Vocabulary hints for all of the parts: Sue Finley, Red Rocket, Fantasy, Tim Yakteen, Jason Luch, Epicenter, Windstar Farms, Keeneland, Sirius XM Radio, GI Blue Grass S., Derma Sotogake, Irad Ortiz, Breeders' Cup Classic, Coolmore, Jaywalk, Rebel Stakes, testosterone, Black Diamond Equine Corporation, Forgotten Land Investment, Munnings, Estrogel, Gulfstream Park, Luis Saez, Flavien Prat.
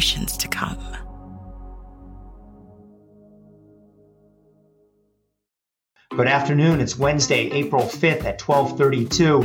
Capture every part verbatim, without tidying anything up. To come. Good afternoon. It's Wednesday, April fifth at twelve thirty-two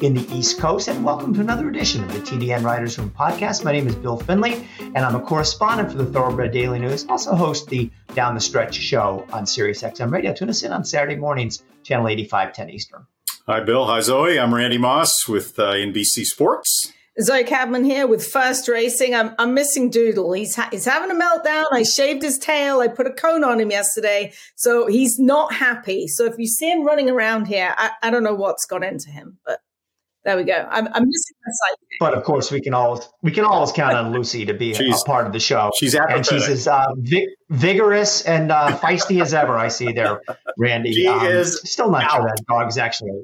in the East Coast, and welcome to another edition of the T D N Riders Room podcast. My name is Bill Findlay, and I'm a correspondent for the Thoroughbred Daily News. I also host the Down the Stretch show on Sirius X M Radio. Tune us in on Saturday mornings, Channel eighty-five, ten Eastern. Hi, Bill. Hi, Zoe. I'm Randy Moss with uh, N B C Sports. Zoe Cadman here with First Racing. I'm, I'm missing Doodle. He's ha- he's having a meltdown. I shaved his tail. I put a cone on him yesterday, so he's not happy. So if you see him running around here, I, I don't know what's got into him, but there we go. I'm, I'm missing that side. But of course, we can always we can always count on Lucy to be a, a part of the show. She's and she's as uh, vi- vigorous and uh, feisty as ever. I see there, Randy. She um, is still not out. Sure that dog's actually.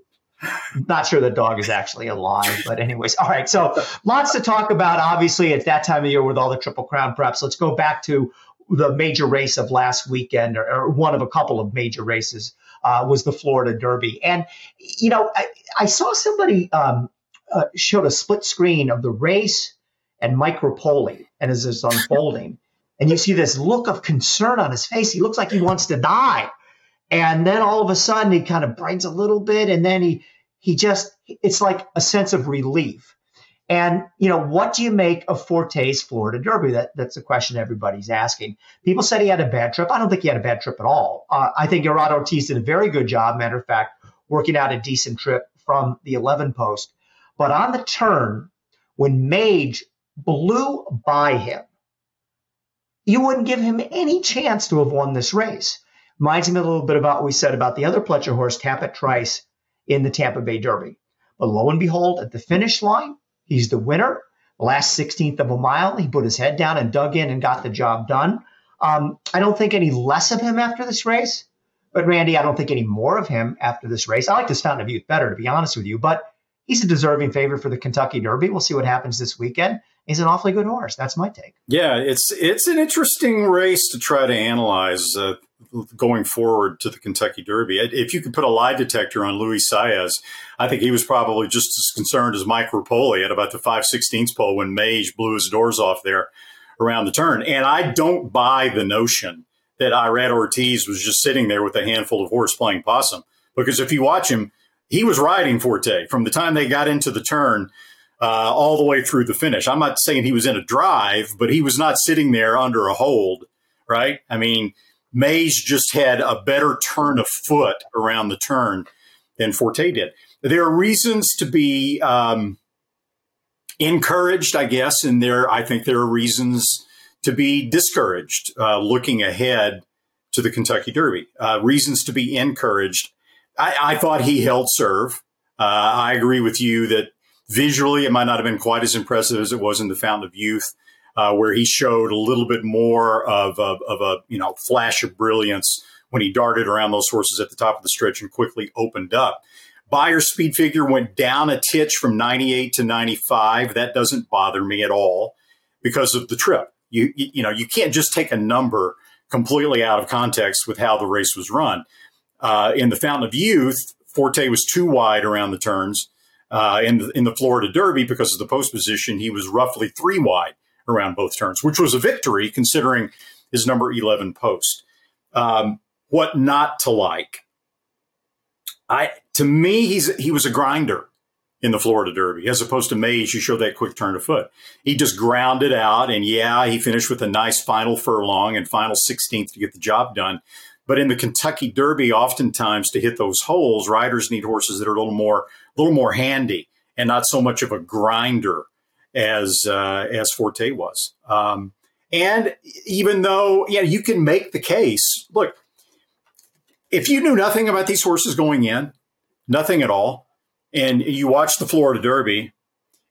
Not sure the dog is actually alive, but anyways. All right, so lots to talk about. Obviously, it's that time of year with all the Triple Crown preps. Let's go back to the major race of last weekend, or, or one of a couple of major races, uh, was the Florida Derby. And, you know, I, I saw somebody um, uh, showed a split screen of the race and Mike Repole, and as it's unfolding. And you see this look of concern on his face. He looks like he wants to die. And then all of a sudden, he kind of brightens a little bit, and then he he just – it's like a sense of relief. And, you know, what do you make of Forte's Florida Derby? That, that's the question everybody's asking. People said he had a bad trip. I don't think he had a bad trip at all. Uh, I think Gerardo Ortiz did a very good job, matter of fact, working out a decent trip from the eleven post. But on the turn, when Mage blew by him, you wouldn't give him any chance to have won this race. Reminds me a little bit about what we said about the other Pletcher horse, Tapit Trice, in the Tampa Bay Derby. But lo and behold, at the finish line, he's the winner. The last sixteenth of a mile, he put his head down and dug in and got the job done. Um, I don't think any less of him after this race. But, Randy, I don't think any more of him after this race. I like this Fountain of Youth better, to be honest with you. But he's a deserving favorite for the Kentucky Derby. We'll see what happens this weekend. He's an awfully good horse. That's my take. Yeah, it's it's an interesting race to try to analyze uh, going forward to the Kentucky Derby. If you could put a lie detector on Luis Saez, I think he was probably just as concerned as Mike Repole at about the five sixteenths pole when Mage blew his doors off there around the turn. And I don't buy the notion that Irad Ortiz was just sitting there with a handful of horse playing possum. Because if you watch him, he was riding Forte from the time they got into the turn Uh, all the way through the finish. I'm not saying he was in a drive, but he was not sitting there under a hold, right? I mean, Mays just had a better turn of foot around the turn than Forte did. There are reasons to be um, encouraged, I guess, and there I think there are reasons to be discouraged uh, looking ahead to the Kentucky Derby. Uh, reasons to be encouraged. I, I thought he held serve. Uh, I agree with you that visually, it might not have been quite as impressive as it was in the Fountain of Youth, uh, where he showed a little bit more of a, of a you know flash of brilliance when he darted around those horses at the top of the stretch and quickly opened up. Buyer's speed figure went down a titch from ninety-eight to ninety-five. That doesn't bother me at all because of the trip. You you know you can't just take a number completely out of context with how the race was run. Uh, in the Fountain of Youth, Forte was too wide around the turns. Uh, in, the, in the Florida Derby, because of the post position, he was roughly three wide around both turns, which was a victory considering his number eleven post. Um, what not to like? I to me, he's he was a grinder in the Florida Derby, as opposed to Mays, who showed that quick turn of foot. He just grounded out, and yeah, he finished with a nice final furlong and final sixteenth to get the job done. But in the Kentucky Derby, oftentimes to hit those holes, riders need horses that are a little more, a little more handy and not so much of a grinder as uh, as Forte was. Um, and even though, yeah, you can make the case. Look, if you knew nothing about these horses going in, nothing at all, and you watched the Florida Derby,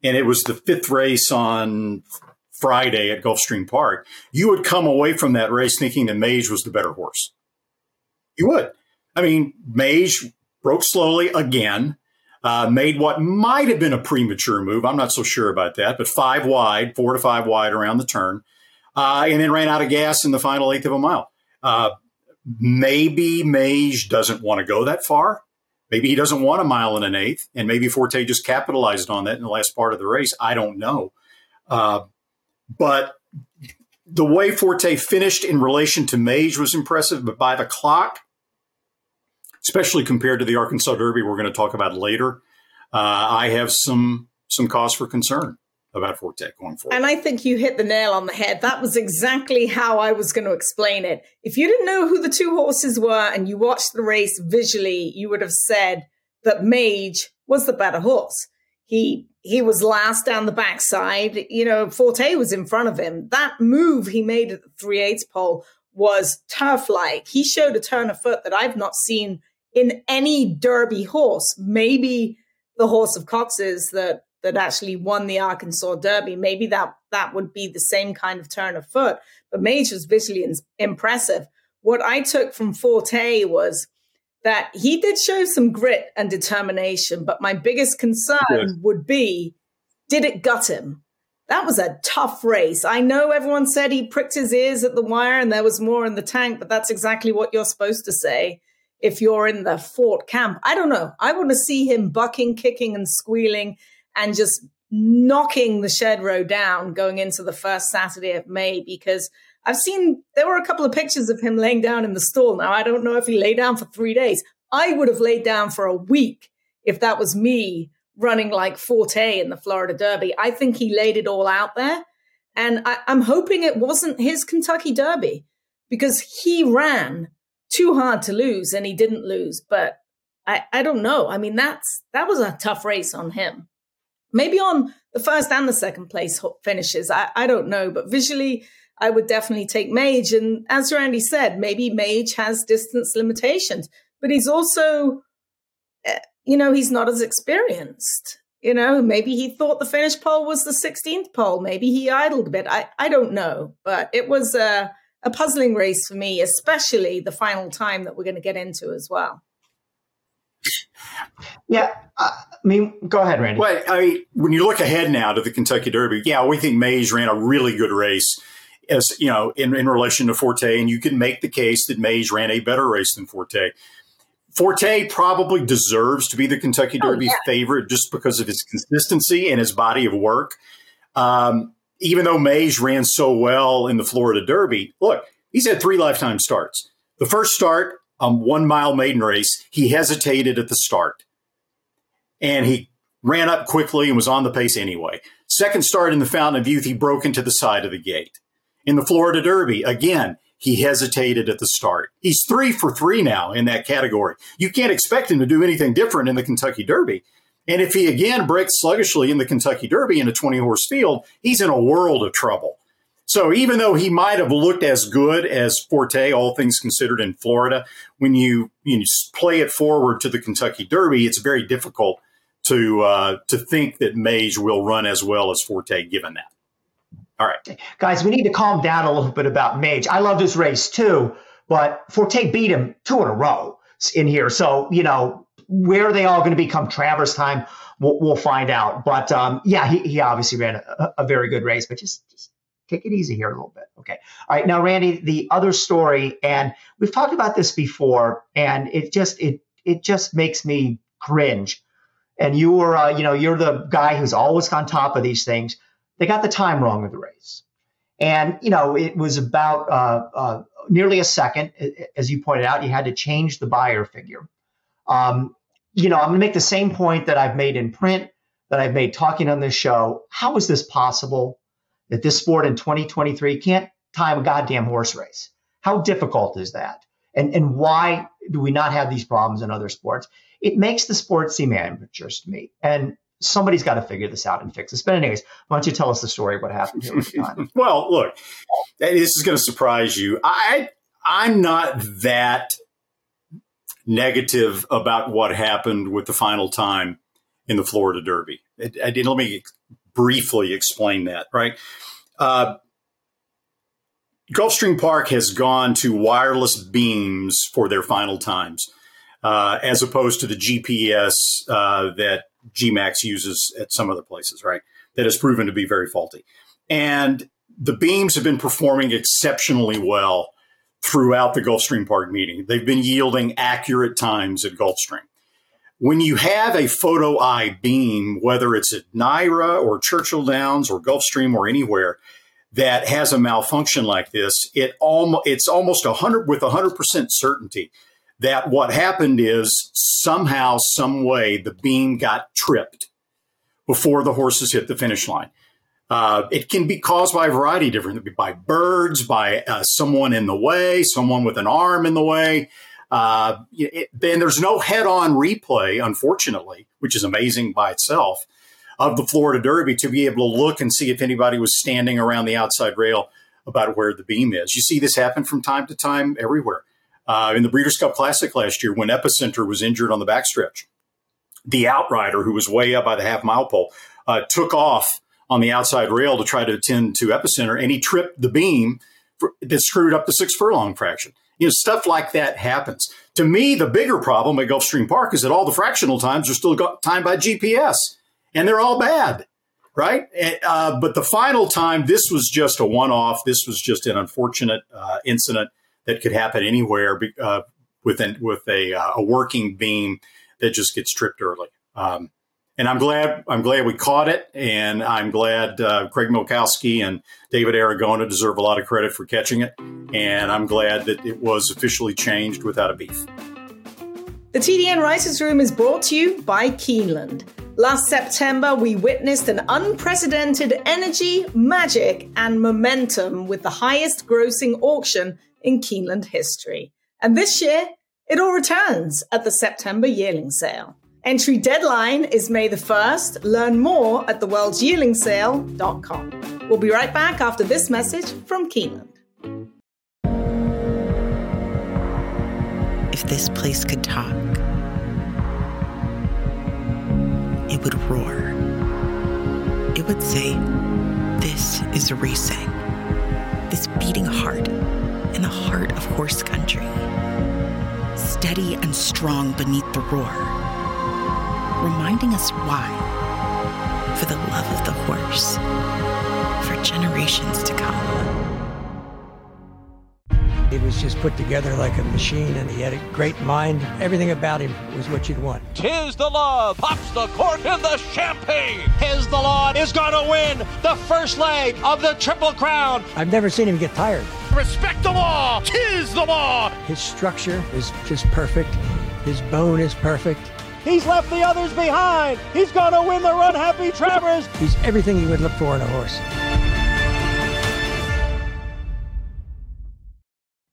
and it was the fifth race on Friday at Gulfstream Park, you would come away from that race thinking that Mage was the better horse. You would. I mean, Mage broke slowly again, uh, made what might have been a premature move. I'm not so sure about that, but five wide, four to five wide around the turn, uh, and then ran out of gas in the final eighth of a mile. Uh, maybe Mage doesn't want to go that far. Maybe he doesn't want a mile and an eighth, and maybe Forte just capitalized on that in the last part of the race. I don't know. Uh, but the way Forte finished in relation to Mage was impressive, but by the clock, especially compared to the Arkansas Derby we're going to talk about later, uh, I have some some cause for concern about Forte going forward. And I think you hit the nail on the head. That was exactly how I was going to explain it. If you didn't know who the two horses were and you watched the race visually, you would have said that Mage was the better horse. He he was last down the backside. You know, Forte was in front of him. That move he made at the three-eighths pole was turf-like. He showed a turn of foot that I've not seen in any Derby horse. Maybe the horse of Cox's that that actually won the Arkansas Derby. Maybe that, that would be the same kind of turn of foot. But Mage was visually in, impressive. What I took from Forte was that he did show some grit and determination, but my biggest concern yes. would be, did it gut him? That was a tough race. I know everyone said he pricked his ears at the wire and there was more in the tank, but that's exactly what you're supposed to say if you're in the Fort camp. I don't know. I want to see him bucking, kicking, and squealing, and just knocking the shed row down going into the first Saturday of May, because I've seen there were a couple of pictures of him laying down in the stall. Now, I don't know if he lay down for three days. I would have laid down for a week if that was me running like Forte in the Florida Derby. I think he laid it all out there. And I, I'm hoping it wasn't his Kentucky Derby, because he ran too hard to lose and he didn't lose. But I, I don't know. I mean, that's that was a tough race on him. Maybe on the first and the second place finishes. I, I don't know. But visually, I would definitely take Mage. And as Randy said, maybe Mage has distance limitations. But he's also, you know, he's not as experienced. You know, maybe he thought the finish pole was the sixteenth pole. Maybe he idled a bit. I, I don't know. But it was a, a puzzling race for me, especially the final time that we're going to get into as well. Yeah, I mean, go ahead, Randy. Well, I, when you look ahead now to the Kentucky Derby, yeah, we think Mage ran a really good race, as you know, in, in relation to Forte, and you can make the case that Mage ran a better race than Forte. Forte probably deserves to be the Kentucky Derby oh, yeah. favorite just because of his consistency and his body of work. Um, even though Mage ran so well in the Florida Derby, look, he's had three lifetime starts. The first start, Um, one mile maiden race, he hesitated at the start and he ran up quickly and was on the pace anyway. Second start in the Fountain of Youth, he broke into the side of the gate. In the Florida Derby, again, he hesitated at the start. He's three for three now in that category. You can't expect him to do anything different in the Kentucky Derby. And if he again breaks sluggishly in the Kentucky Derby in a twenty-horse field, he's in a world of trouble. So even though he might have looked as good as Forte, all things considered, in Florida, when you, you know, play it forward to the Kentucky Derby, it's very difficult to uh, to think that Mage will run as well as Forte given that. All right. Guys, we need to calm down a little bit about Mage. I love this race too, but Forte beat him two in a row in here. So, you know, where are they all going to be come Travers time, we'll, we'll find out. But, um, yeah, he, he obviously ran a, a very good race, but just, just – take it easy here a little bit. Okay. All right. Now, Randy, the other story, and we've talked about this before, and it just, it, it just makes me cringe. And you were, uh, you know, you're the guy who's always on top of these things. They got the time wrong of the race. And, you know, it was about uh, uh, nearly a second, as you pointed out, you had to change the buyer figure. Um, you know, I'm going to make the same point that I've made in print, that I've made talking on this show. How is this possible? That this sport in twenty twenty-three can't time a goddamn horse race. How difficult is that? And and why do we not have these problems in other sports? It makes the sport seem amateur to me. And somebody's got to figure this out and fix this. But anyways, why don't you tell us the story of what happened here with John? Well, look, this is going to surprise you. I I'm not that negative about what happened with the final time in the Florida Derby. It, I didn't let me briefly explain that, right? Uh, Gulfstream Park has gone to wireless beams for their final times. uh, as opposed to the G P S uh, that G MAX uses at some other places, right? That has proven to be very faulty. And the beams have been performing exceptionally well throughout the Gulfstream Park meeting. They've been yielding accurate times at Gulfstream. When you have a photo eye beam, whether it's at Naira or Churchill Downs or Gulfstream or anywhere that has a malfunction like this, it almost it's almost one hundred with one hundred percent certainty that what happened is somehow, some way, the beam got tripped before the horses hit the finish line. Uh, it can be caused by a variety of different, by birds, by uh, someone in the way, someone with an arm in the way. Uh, it, and there's no head-on replay, unfortunately, which is amazing by itself, of the Florida Derby to be able to look and see if anybody was standing around the outside rail about where the beam is. You see this happen from time to time everywhere. Uh, in the Breeders' Cup Classic last year, when Epicenter was injured on the backstretch, the outrider, who was way up by the half-mile pole, uh, took off on the outside rail to try to attend to Epicenter, and he tripped the beam for, that screwed up the six-furlong fraction. You know, stuff like that happens. To me, the bigger problem at Gulfstream Park is that all the fractional times are still timed by G P S, and they're all bad, right? Uh, but the final time, this was just a one-off. This was just an unfortunate uh, incident that could happen anywhere uh, with, an, with a, uh, a working beam that just gets tripped early. Um, and I'm glad I'm glad we caught it, and I'm glad uh, Craig Milkowski and David Aragona deserve a lot of credit for catching it, and I'm glad that it was officially changed without a beef. The T D N Writers Room is brought to you by Keeneland. Last September, we witnessed an unprecedented energy, magic, and momentum with the highest grossing auction in Keeneland history. And this year, it all returns at the September Yearling Sale. Entry deadline is May the first. Learn more at the world yearling sale dot com. We'll be right back after this message from Keeneland. If this place could talk, it would roar. It would say, "This is a reset. This beating heart in the heart of horse country. Steady and strong beneath the roar." Reminding us why, for the love of the horse, for generations to come. He was just put together like a machine, and he had a great mind. Everything about him was what you'd want. Tis the Law pops the cork in the champagne. Tis the Law is gonna win the first leg of the Triple Crown. I've never seen him get tired. Respect the Law. Tis the Law. His structure is just perfect. His bone is perfect. He's left the others behind. He's going to win the run, Happy Travers. He's everything you would look for in a horse.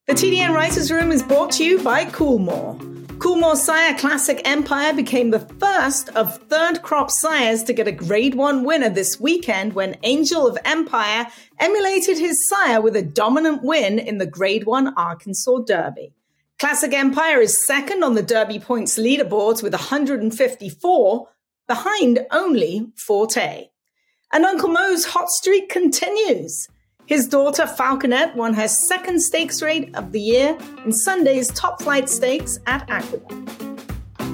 The T D N Writers Room is brought to you by Coolmore. Coolmore sire Classic Empire became the first of third crop sires to get a Grade One winner this weekend when Angel of Empire emulated his sire with a dominant win in the Grade One Arkansas Derby. Classic Empire is second on the Derby points leaderboards with one hundred fifty-four, behind only Forte. And Uncle Mo's hot streak continues. His daughter Falconet won her second stakes raid of the year in Sunday's Top Flight Stakes at Aqueduct.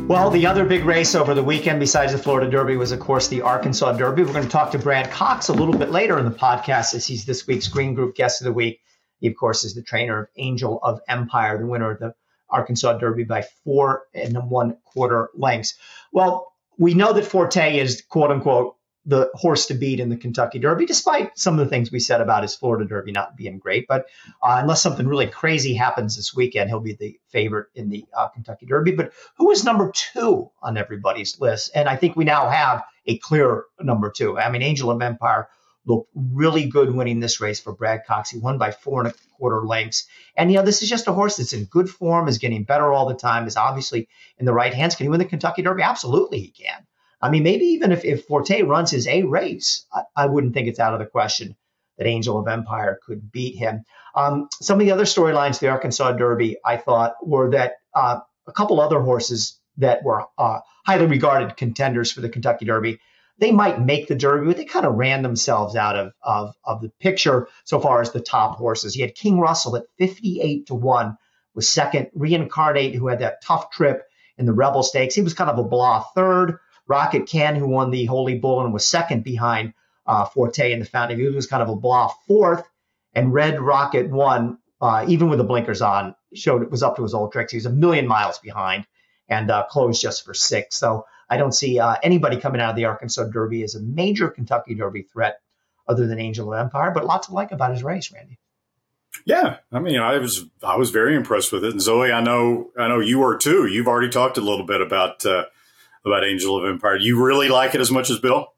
Well, the other big race over the weekend besides the Florida Derby was, of course, the Arkansas Derby. We're going to talk to Brad Cox a little bit later in the podcast as he's this week's Green Group Guest of the Week. He, of course, is the trainer of Angel of Empire, the winner of the Arkansas Derby by four and one quarter lengths. Well, we know that Forte is, quote unquote, the horse to beat in the Kentucky Derby, despite some of the things we said about his Florida Derby not being great. But uh, unless something really crazy happens this weekend, he'll be the favorite in the uh, Kentucky Derby. But who is number two on everybody's list? And I think we now have a clear number two. I mean, Angel of Empire looked really good winning this race for Brad Cox. He won by four and a quarter lengths. And, you know, this is just a horse that's in good form, is getting better all the time, is obviously in the right hands. Can he win the Kentucky Derby? Absolutely he can. I mean, maybe even if, if Forte runs his A race, I, I wouldn't think it's out of the question that Angel of Empire could beat him. Um, some of the other storylines of the Arkansas Derby, I thought, were that uh, a couple other horses that were uh, highly regarded contenders for the Kentucky Derby, they might make the Derby, but they kind of ran themselves out of, of, of the picture so far as the top horses. You had King Russell at fifty-eight to one was second. Reincarnate, who had that tough trip in the Rebel Stakes. He was kind of a blah third. Rocket Can, who won the Holy Bull and was second behind uh, Forte in the Fountain of Youth, was kind of a blah fourth. And Red Rocket won, uh, even with the blinkers on, showed it was up to his old tricks. He was a million miles behind and uh, closed just for six. So I don't see uh, anybody coming out of the Arkansas Derby as a major Kentucky Derby threat other than Angel of Empire, but lots to like about his race, Randy. Yeah, I mean, I was I was very impressed with it, and Zoe, I know I know you were too. You've already talked a little bit about uh, about Angel of Empire. You really like it as much as Bill?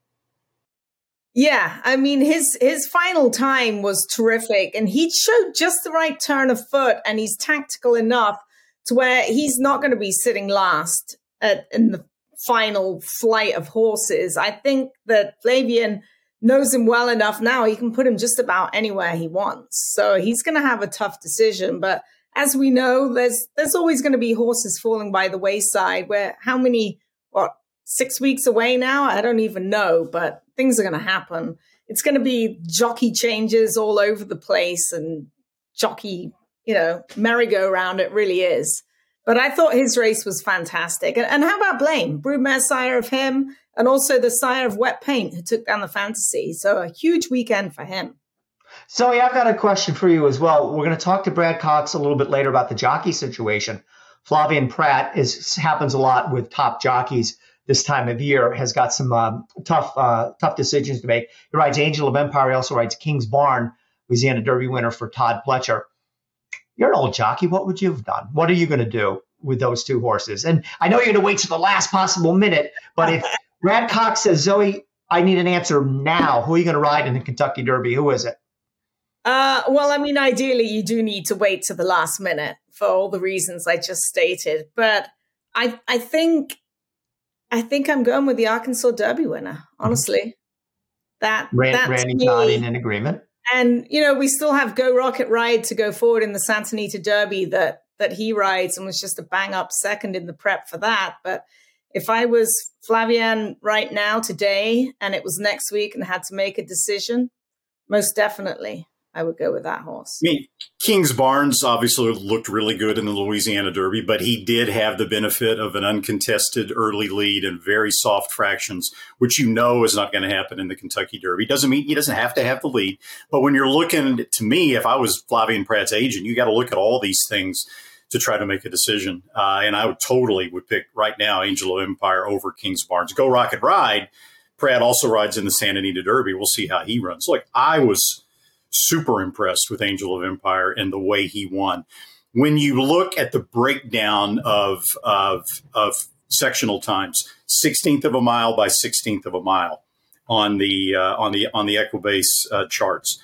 Yeah, I mean, his his final time was terrific, and he showed just the right turn of foot, and he's tactical enough to where he's not going to be sitting last at, in the final flight of horses. I think that Flavien knows him well enough now, he can put him just about anywhere he wants. So he's going to have a tough decision. But as we know, there's there's always going to be horses falling by the wayside. Where how many, what, six weeks away now? I don't even know, but things are going to happen. It's going to be jockey changes all over the place and jockey, you know, merry-go-round. It really is. But I thought his race was fantastic. And, and how about Blame? Broodmare sire of him, and also the sire of Wet Paint, who took down the Fantasy. So a huge weekend for him. So yeah, I've got a question for you as well. We're going to talk to Brad Cox a little bit later about the jockey situation. Flavien Prat is happens a lot with top jockeys this time of year, has got some um, tough uh, tough decisions to make. He rides Angel of Empire. He also rides Kingsbarns, Louisiana Derby winner for Todd Pletcher. You're an old jockey. What would you have done? What are you going to do with those two horses? And I know you're going to wait till the last possible minute, but if Brad Cox says, Zoe, I need an answer now. Who are you going to ride in the Kentucky Derby? Who is it? Uh, well, I mean, ideally, you do need to wait to the last minute for all the reasons I just stated. But I I think I think I'm going with the Arkansas Derby winner, honestly. That, Rand, that's Randy's nodding in agreement. And, you know, we still have Go Rocket Ride to go forward in the Santa Anita Derby that that he rides and was just a bang-up second in the prep for that. But if I was Flavien right now today and it was next week and had to make a decision, most definitely I would go with that horse. I mean, Kingsbarns obviously looked really good in the Louisiana Derby, but he did have the benefit of an uncontested early lead and very soft fractions, which you know is not going to happen in the Kentucky Derby. Doesn't mean he doesn't have to have the lead. But when you're looking, to me, if I was Flavien Prat's agent, you got to look at all these things to try to make a decision. Uh, and I would totally would pick right now Angel of Empire over Kingsbarns. Go Rocket Ride. Pratt also rides in the Santa Anita Derby. We'll see how he runs. Look, I was super impressed with Angel of Empire and the way he won. When you look at the breakdown of, of, of sectional times, sixteenth of a mile by sixteenth of a mile on the, uh, on the, on the Equibase uh, charts,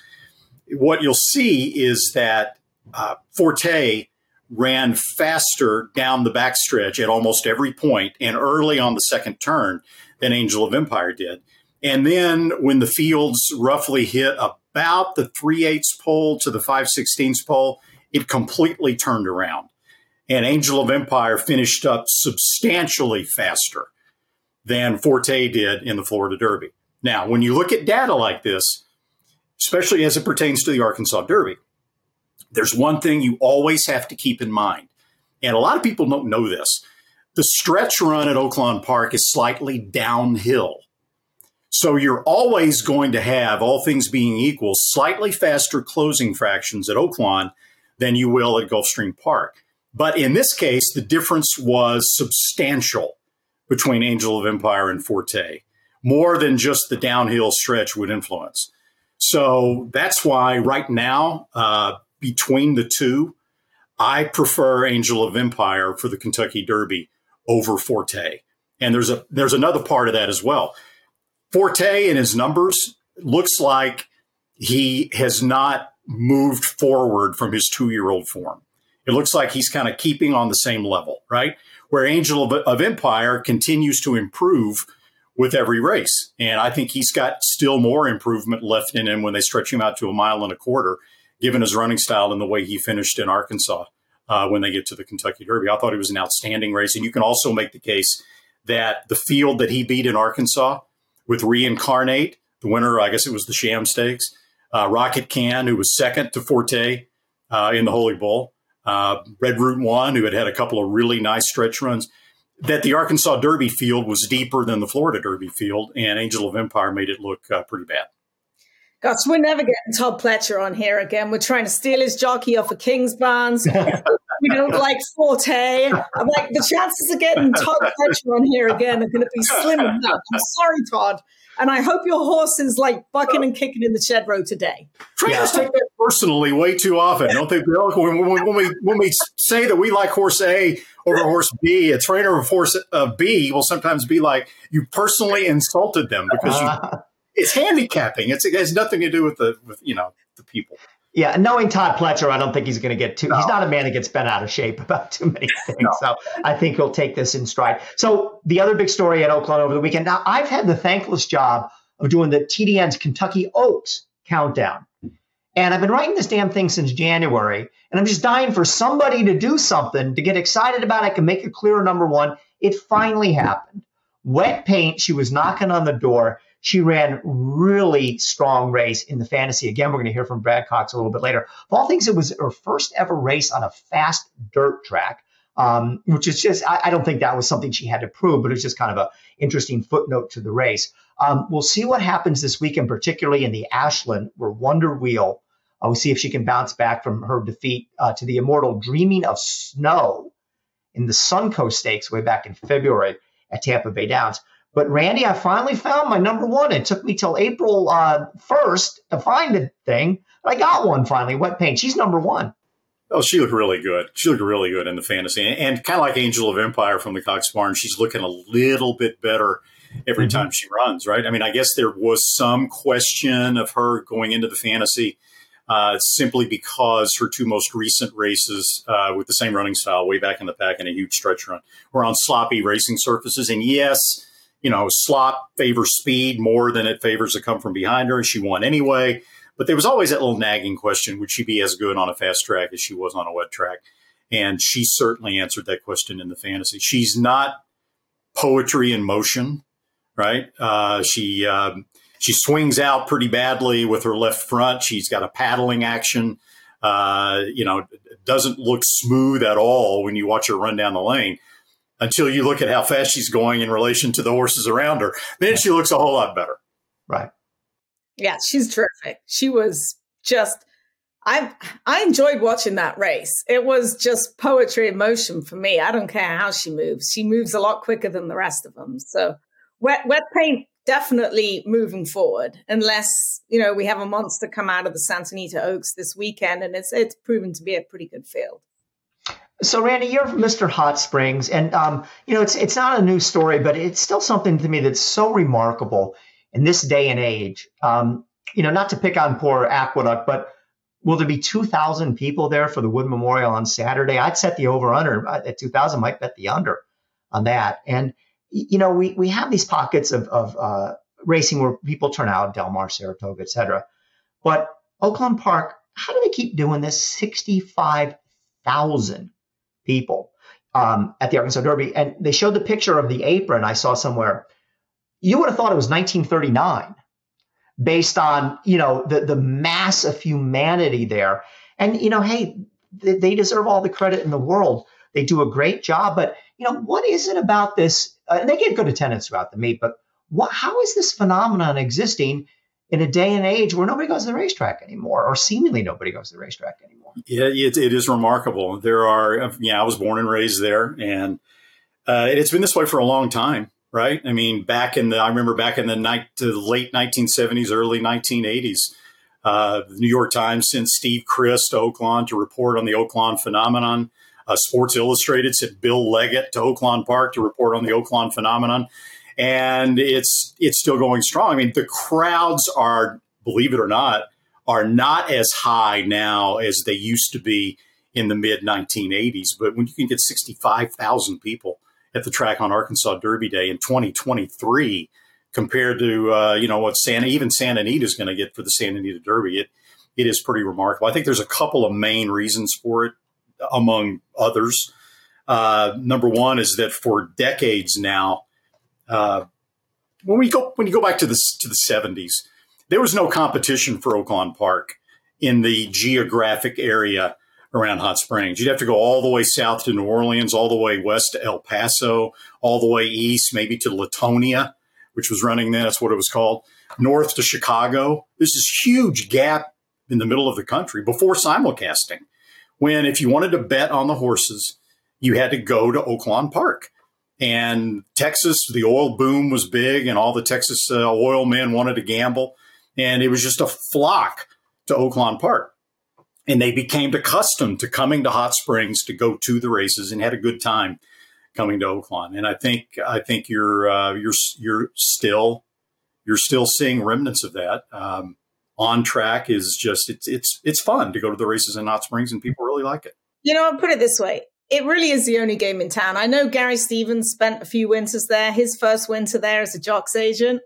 what you'll see is that uh, Forte ran faster down the backstretch at almost every point and early on the second turn than Angel of Empire did. And then when the fields roughly hit about the three-eighths pole to the five-sixteenths pole, it completely turned around. And Angel of Empire finished up substantially faster than Forte did in the Florida Derby. Now, when you look at data like this, especially as it pertains to the Arkansas Derby, there's one thing you always have to keep in mind, and a lot of people don't know this. The stretch run at Oaklawn Park is slightly downhill. So you're always going to have, all things being equal, slightly faster closing fractions at Oaklawn than you will at Gulfstream Park. But in this case, the difference was substantial between Angel of Empire and Forte, more than just the downhill stretch would influence. So that's why right now, uh, between the two, I prefer Angel of Empire for the Kentucky Derby over Forte. And there's a there's another part of that as well. Forte in his numbers looks like he has not moved forward from his two-year-old form. It looks like he's kind of keeping on the same level, right? Where Angel of, of Empire continues to improve with every race. And I think he's got still more improvement left in him when they stretch him out to a mile and a quarter, given his running style and the way he finished in Arkansas uh, when they get to the Kentucky Derby. I thought it was an outstanding race. And you can also make the case that the field that he beat in Arkansas with Reincarnate, the winner, I guess it was the Sham Stakes, uh, Rocket Can, who was second to Forte uh, in the Holy Bull, uh, Red Root One, who had had a couple of really nice stretch runs. that the Arkansas Derby field was deeper than the Florida Derby field, and Angel of Empire made it look uh, pretty bad. Gosh, we're never getting Todd Pletcher on here again. We're trying to steal his jockey off of Kingsbarns. We don't like Forte. I'm like, the chances of getting Todd Pletcher on here again are going to be slim enough. I'm sorry, Todd. And I hope your horse is like bucking and kicking in the shed row today. Trainers yeah. take that personally way too often, don't they, Bill? When, when, when, we, when we say that we like horse A over horse B, a trainer of horse uh, B will sometimes be like, you personally insulted them because you, it's handicapping. It's, it has nothing to do with the with you know the people. Yeah, and knowing Todd Pletcher, I don't think he's going to get too no. – he's not a man that gets bent out of shape about too many things. No. So I think he'll take this in stride. So the other big story at Oaklawn over the weekend. Now, I've had the thankless job of doing the T D N's Kentucky Oaks countdown. And I've been writing this damn thing since January, and I'm just dying for somebody to do something to get excited about it, can make it clearer, number one. It finally happened. Wet Paint, she was knocking on the door. She ran really strong race in the Fantasy. Again, we're going to hear from Brad Cox a little bit later. Of all things, it was her first ever race on a fast dirt track, um, which is just, I, I don't think that was something she had to prove, but it was just kind of an interesting footnote to the race. Um, we'll see what happens this weekend, particularly in the Ashland, where Wonder Wheel, uh, we'll see if she can bounce back from her defeat uh, to the immortal Dreaming of Snow in the Suncoast Stakes way back in February at Tampa Bay Downs. But, Randy, I finally found my number one. It took me till April uh, first to find the thing. I got one finally, Wet Paint. She's number one. Oh, she looked really good. She looked really good in the Fantasy. And, and kind of like Angel of Empire from the Cox Barn, she's looking a little bit better every mm-hmm. time she runs, right? I mean, I guess there was some question of her going into the Fantasy uh, simply because her two most recent races uh, with the same running style way back in the pack and a huge stretch run were on sloppy racing surfaces. And, yes, you know, slop favors speed more than it favors the come from behind her, and she won anyway. But there was always that little nagging question, would she be as good on a fast track as she was on a wet track? And she certainly answered that question in the Fantasy. She's not poetry in motion, right? Uh, she um, she swings out pretty badly with her left front. She's got a paddling action. Uh, you know, doesn't look smooth at all when you watch her run down the lane. Until you look at how fast she's going in relation to the horses around her, then she looks a whole lot better. Right. Yeah, she's terrific. She was just, I I enjoyed watching that race. It was just poetry in motion for me. I don't care how she moves. She moves a lot quicker than the rest of them. So wet, wet paint definitely moving forward, unless, you know, we have a monster come out of the Santa Anita Oaks this weekend, and it's it's proven to be a pretty good field. So, Randy, you're from Mister Hot Springs, and, um, you know, it's it's not a new story, but it's still something to me that's so remarkable in this day and age. Um, you know, not to pick on poor Aqueduct, but will there be two thousand people there for the Wood Memorial on Saturday? I'd set the over-under at two thousand, might bet the under on that. And, you know, we, we have these pockets of, of uh, racing where people turn out, Del Mar, Saratoga, et cetera. But Oaklawn Park, how do they keep doing this? sixty-five thousand people um, at the Arkansas Derby. And they showed the picture of the apron I saw somewhere. You would have thought it was nineteen thirty-nine based on, you know, the, the mass of humanity there. And, you know, hey, th- they deserve all the credit in the world. They do a great job. But, you know, what is it about this? Uh, and they get good attendance throughout the meet. But what, how is this phenomenon existing in a day and age where nobody goes to the racetrack anymore, or seemingly nobody goes to the racetrack anymore? Yeah, it, it is remarkable. There are, yeah, I was born and raised there, and uh, it's been this way for a long time, right? I mean, back in the, I remember back in the night, the late nineteen seventies, early nineteen eighties, uh, the New York Times sent Steve Chris to Oaklawn to report on the Oaklawn phenomenon. Uh, Sports Illustrated sent Bill Leggett to Oaklawn Park to report on the Oaklawn phenomenon. And it's it's still going strong. I mean, the crowds are, believe it or not, are not as high now as they used to be in the mid nineteen eighties. But when you can get sixty-five thousand people at the track on Arkansas Derby Day in twenty twenty-three compared to, uh, you know, what Santa, even Santa Anita is going to get for the Santa Anita Derby, it it is pretty remarkable. I think there's a couple of main reasons for it, among others. Uh, number one is that for decades now, Uh, when we go when you go back to the to the seventies, there was no competition for Oaklawn Park in the geographic area around Hot Springs. You'd have to go all the way south to New Orleans, all the way west to El Paso, all the way east, maybe to Latonia, which was running then. That's what it was called. North to Chicago. There's this huge gap in the middle of the country before simulcasting, when if you wanted to bet on the horses, you had to go to Oaklawn Park. And Texas, the oil boom was big, and all the Texas uh, oil men wanted to gamble. And it was just a flock to Oaklawn Park. And they became accustomed to coming to Hot Springs to go to the races and had a good time coming to Oaklawn. And I think I think you're uh, you're you're still you're still seeing remnants of that. Um, on track is just it's it's it's fun to go to the races in Hot Springs, and people really like it. You know, I'll put it this way. It really is the only game in town. I know Gary Stevens spent a few winters there. His first winter there as a jocks agent,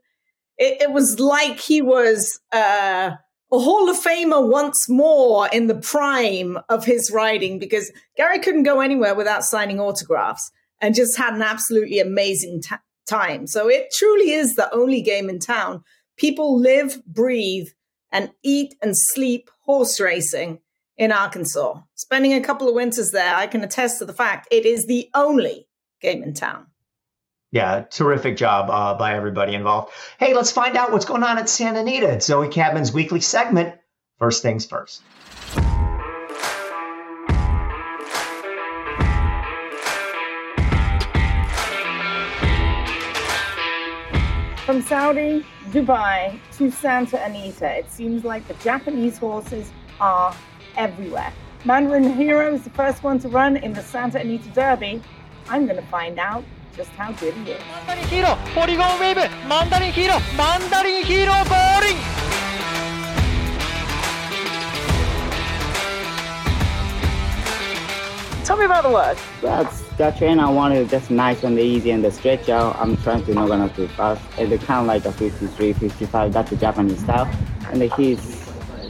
it, it was like he was uh, a Hall of Famer once more in the prime of his riding, because Gary couldn't go anywhere without signing autographs and just had an absolutely amazing t- time. So it truly is the only game in town. People live, breathe, and eat and sleep horse racing in Arkansas. Spending a couple of winters there, I can attest to the fact it is the only game in town. Yeah, terrific job uh, by everybody involved. Hey, let's find out what's going on at Santa Anita. It's Zoe Cadman's weekly segment, First Things First. From Saudi, Dubai to Santa Anita, it seems like the Japanese horses are everywhere. Mandarin Hero is the first one to run in the Santa Anita Derby. I'm going to find out just how good he is. Mandarin Hero, Polygon Wave, Mandarin Hero, Mandarin Hero bowling! Tell me about the work. That's the train I wanted, just nice and easy, and the stretch out. I'm trying to not gonna too fast. And they kind of like a fifty-three, fifty-five, that's the Japanese style. And he's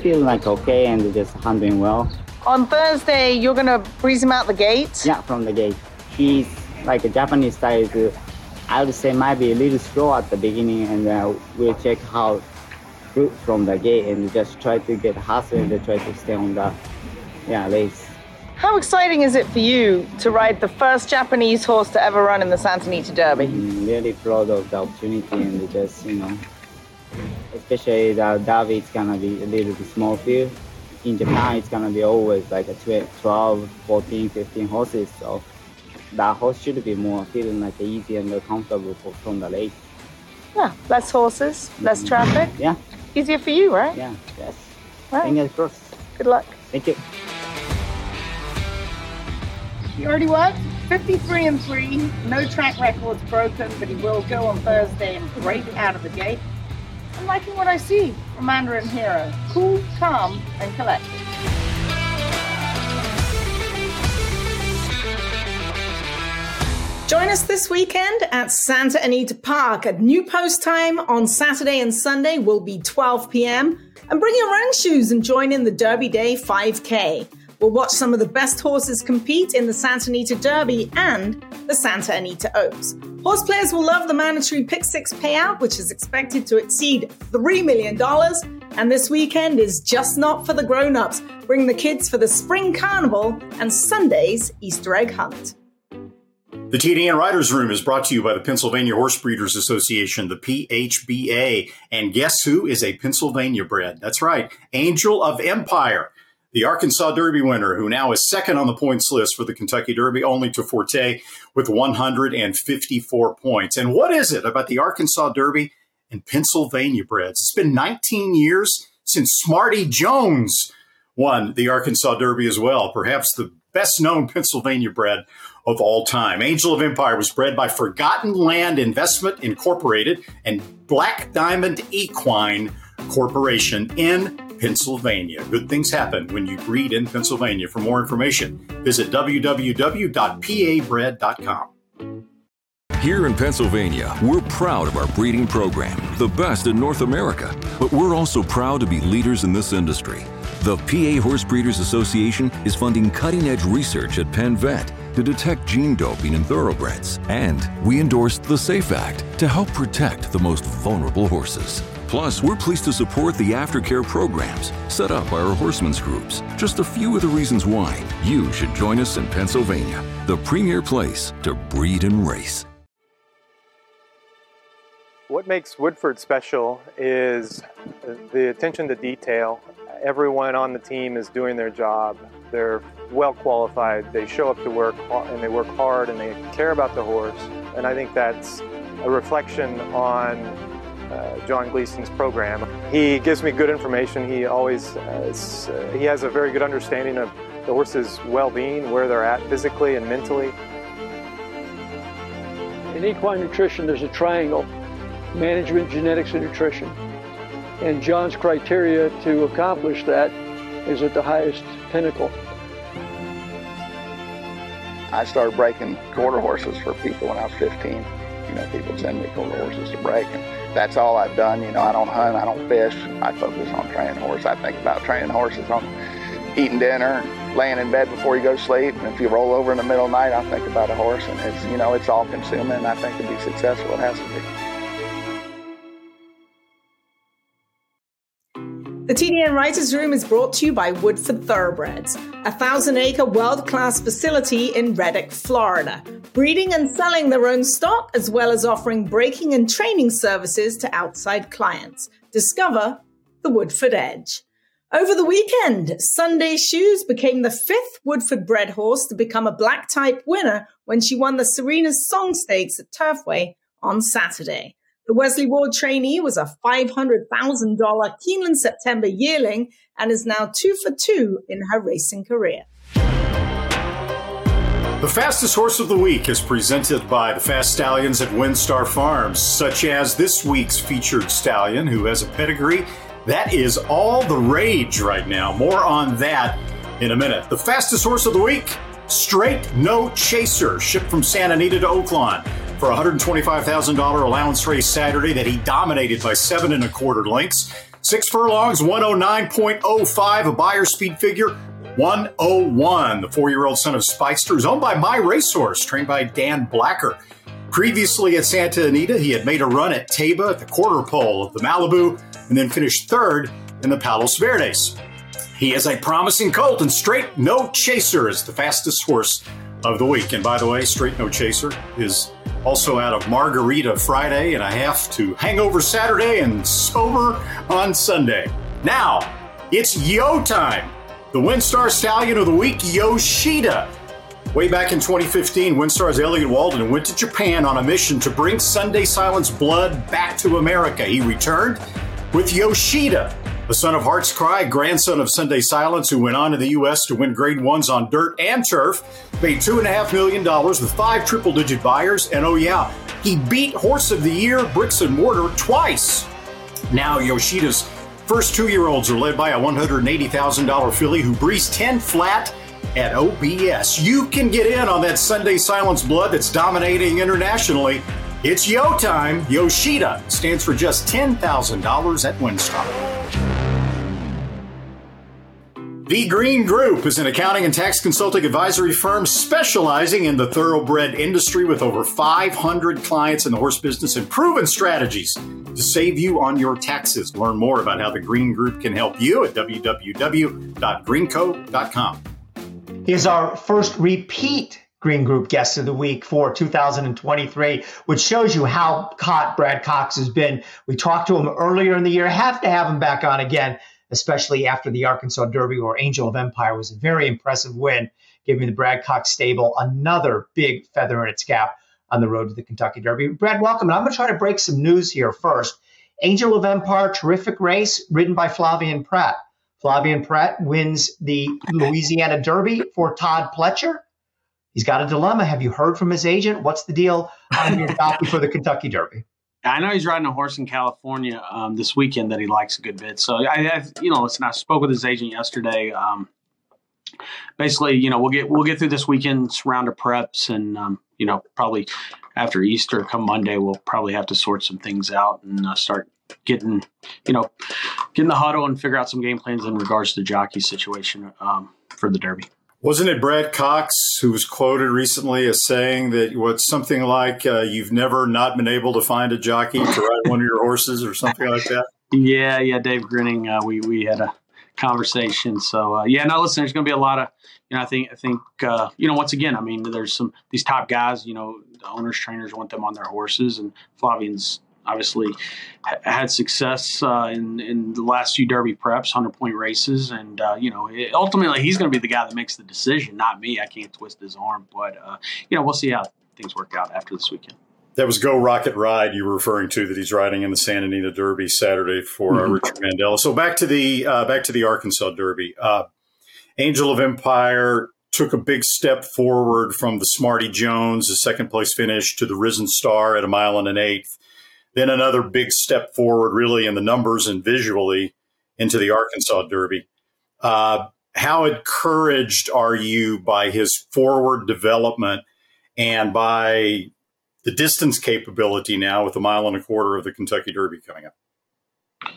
feeling like okay, and they're just handling well. On Thursday, you're gonna breeze him out the gate? Yeah, from the gate. He's like a Japanese style. Too. I would say might be a little slow at the beginning, and uh, we'll check how route from the gate and just try to get hustle and try to stay on the yeah race. How exciting is it for you to ride the first Japanese horse to ever run in the Santa Anita Derby? I'm really proud of the opportunity, and just, you know, especially the derby, it's gonna be a little bit small field. In Japan, it's gonna be always like a twelve, fourteen, fifteen horses. So that horse should be more feeling like easy and comfortable for, from the race. Yeah, less horses, less traffic. Yeah. Easier for you, right? Yeah, yes. Right. Fingers crossed. Good luck. Thank you. You already what? fifty-three and three, no track records broken, but he will go on Thursday and break out of the gate. I'm liking what I see from Mandarin Hero. Cool, calm, and collected. Join us this weekend at Santa Anita Park. At new post time on Saturday and Sunday will be twelve p.m. And bring your own shoes and join in the Derby Day five K. We'll watch some of the best horses compete in the Santa Anita Derby and the Santa Anita Oaks. Horse players will love the mandatory Pick Six payout, which is expected to exceed three million dollars. And this weekend is just not for the grown-ups. Bring the kids for the Spring Carnival and Sunday's Easter Egg Hunt. The T D N Writers Room is brought to you by the Pennsylvania Horse Breeders Association, the P H B A. And guess who is a Pennsylvania bred? That's right, Angel of Empire, the Arkansas Derby winner, who now is second on the points list for the Kentucky Derby, only to Forte, with one hundred fifty-four points. And what is it about the Arkansas Derby and Pennsylvania breds? It's been nineteen years since Smarty Jones won the Arkansas Derby as well, perhaps the best-known Pennsylvania bred of all time. Angel of Empire was bred by Forgotten Land Investment Incorporated and Black Diamond Equine Corporation in Pennsylvania. Good things happen when you breed in Pennsylvania. For more information, visit w w w dot p a bred dot com. Here in Pennsylvania, we're proud of our breeding program, the best in North America, but we're also proud to be leaders in this industry. The P A Horse Breeders Association is funding cutting-edge research at Penn Vet to detect gene doping in thoroughbreds, and we endorsed the SAFE Act to help protect the most vulnerable horses. Plus, we're pleased to support the aftercare programs set up by our horsemen's groups. Just a few of the reasons why you should join us in Pennsylvania, the premier place to breed and race. What makes Woodford special is the attention to detail. Everyone on the team is doing their job. They're well qualified, they show up to work, and they work hard, and they care about the horse. And I think that's a reflection on uh, John Gleason's program. He gives me good information. He always uh, is, uh, he has a very good understanding of the horse's well-being, where they're at physically and mentally. In equine nutrition, there's a triangle: management, genetics, and nutrition. And John's criteria to accomplish that is at the highest pinnacle. I started breaking quarter horses for people when I was fifteen. You know, people send me quarter horses to break, and that's all I've done. You know, I don't hunt, I don't fish. I focus on training horses. I think about training horses on eating dinner, laying in bed before you go to sleep. And if you roll over in the middle of the night, I think about a horse, and it's, you know, it's all consuming. And I think to be successful, it has to be. The T D N Writers Room is brought to you by Woodford Thoroughbreds, a thousand-acre world-class facility in Reddick, Florida, breeding and selling their own stock as well as offering breaking and training services to outside clients. Discover the Woodford Edge. Over the weekend, Sunday Shoes became the fifth Woodford-bred horse to become a black-type winner when she won the Serena's Song Stakes at Turfway on Saturday. The Wesley Ward trainee was a five hundred thousand dollars Keeneland September yearling and is now two for two in her racing career. The Fastest Horse of the Week is presented by the Fast Stallions at Windstar Farms, such as this week's featured stallion, who has a pedigree that is all the rage right now. More on that in a minute. The Fastest Horse of the Week, Straight No Chaser, shipped from Santa Anita to Oaklawn for a one hundred twenty-five thousand dollars allowance race Saturday that he dominated by seven and a quarter lengths. Six furlongs, one oh nine point oh five, a buyer speed figure, one oh one. The four-year-old son of Spikester is owned by My Racehorse, trained by Dan Blacker. Previously at Santa Anita, he had made a run at Taba at the quarter pole of the Malibu and then finished third in the Palos Verdes. He is a promising colt, and Straight No Chaser is the Fastest Horse of the Week. And by the way, Straight No Chaser is also out of Margarita Friday and a half to Hangover Saturday and Sober on Sunday. Now, it's Yo time. The Windstar Stallion of the Week, Yoshida. Way back in twenty fifteen, Windstar's Elliot Walden went to Japan on a mission to bring Sunday Silence blood back to America. He returned with Yoshida, the son of Heart's Cry, grandson of Sunday Silence, who went on to the U S to win grade ones on dirt and turf, made two and a half million dollars with five triple digit buyers. And oh yeah, he beat Horse of the Year, Bricks and Mortar, twice. Now Yoshida's first two year olds are led by a one hundred eighty thousand dollars filly who breezed ten flat at O B S. You can get in on that Sunday Silence blood that's dominating internationally. It's Yo time. Yoshida stands for just ten thousand dollars at Windstar. The Green Group is an accounting and tax consulting advisory firm specializing in the thoroughbred industry with over five hundred clients in the horse business and proven strategies to save you on your taxes. Learn more about how the Green Group can help you at w w w dot green co dot com. Here's our first repeat Green Group Guest of the Week for two thousand twenty-three, which shows you how hot Brad Cox has been. We talked to him earlier in the year, have to have him back on again, especially after the Arkansas Derby, where Angel of Empire was a very impressive win, giving the Brad Cox stable another big feather in its cap on the road to the Kentucky Derby. Brad, welcome. And I'm going to try to break some news here first. Angel of Empire, terrific race, ridden by Flavien Prat. Flavien Prat wins the Louisiana Derby for Todd Pletcher. He's got a dilemma. Have you heard from his agent? What's the deal on your jockey for the Kentucky Derby? I know he's riding a horse in California um, this weekend that he likes a good bit. So I have, you know, listen, I spoke with his agent yesterday. Um, basically, you know, we'll get we'll get through this weekend's round of preps, and um, you know, probably after Easter, come Monday, we'll probably have to sort some things out and uh, start getting, you know, getting the huddle and figure out some game plans in regards to the jockey situation um, for the Derby. Wasn't it Brad Cox who was quoted recently as saying that what's something like uh, you've never not been able to find a jockey to ride one of your horses or something like that? Yeah, yeah, Dave Grinning. Uh, we we had a conversation. So uh, yeah, no, listen, there's going to be a lot of, you know, I think I think uh, you know, once again, I mean, there's some these top guys. You know, the owners, trainers want them on their horses, and Flavien's obviously ha- had success uh, in in the last few Derby preps, hundred point races, and uh, you know, it, ultimately he's going to be the guy that makes the decision, not me. I can't twist his arm, but uh, you know, we'll see how things work out after this weekend. That was Go Rocket Ride you were referring to, that he's riding in the Santa Anita Derby Saturday for mm-hmm. Richard Mandela. So back to the uh, back to the Arkansas Derby. Uh, Angel of Empire took a big step forward from the Smarty Jones, a second place finish, to the Risen Star at a mile and an eighth. Then another big step forward, really, in the numbers and visually, into the Arkansas Derby. Uh, how encouraged are you by his forward development and by the distance capability now with a mile and a quarter of the Kentucky Derby coming up? I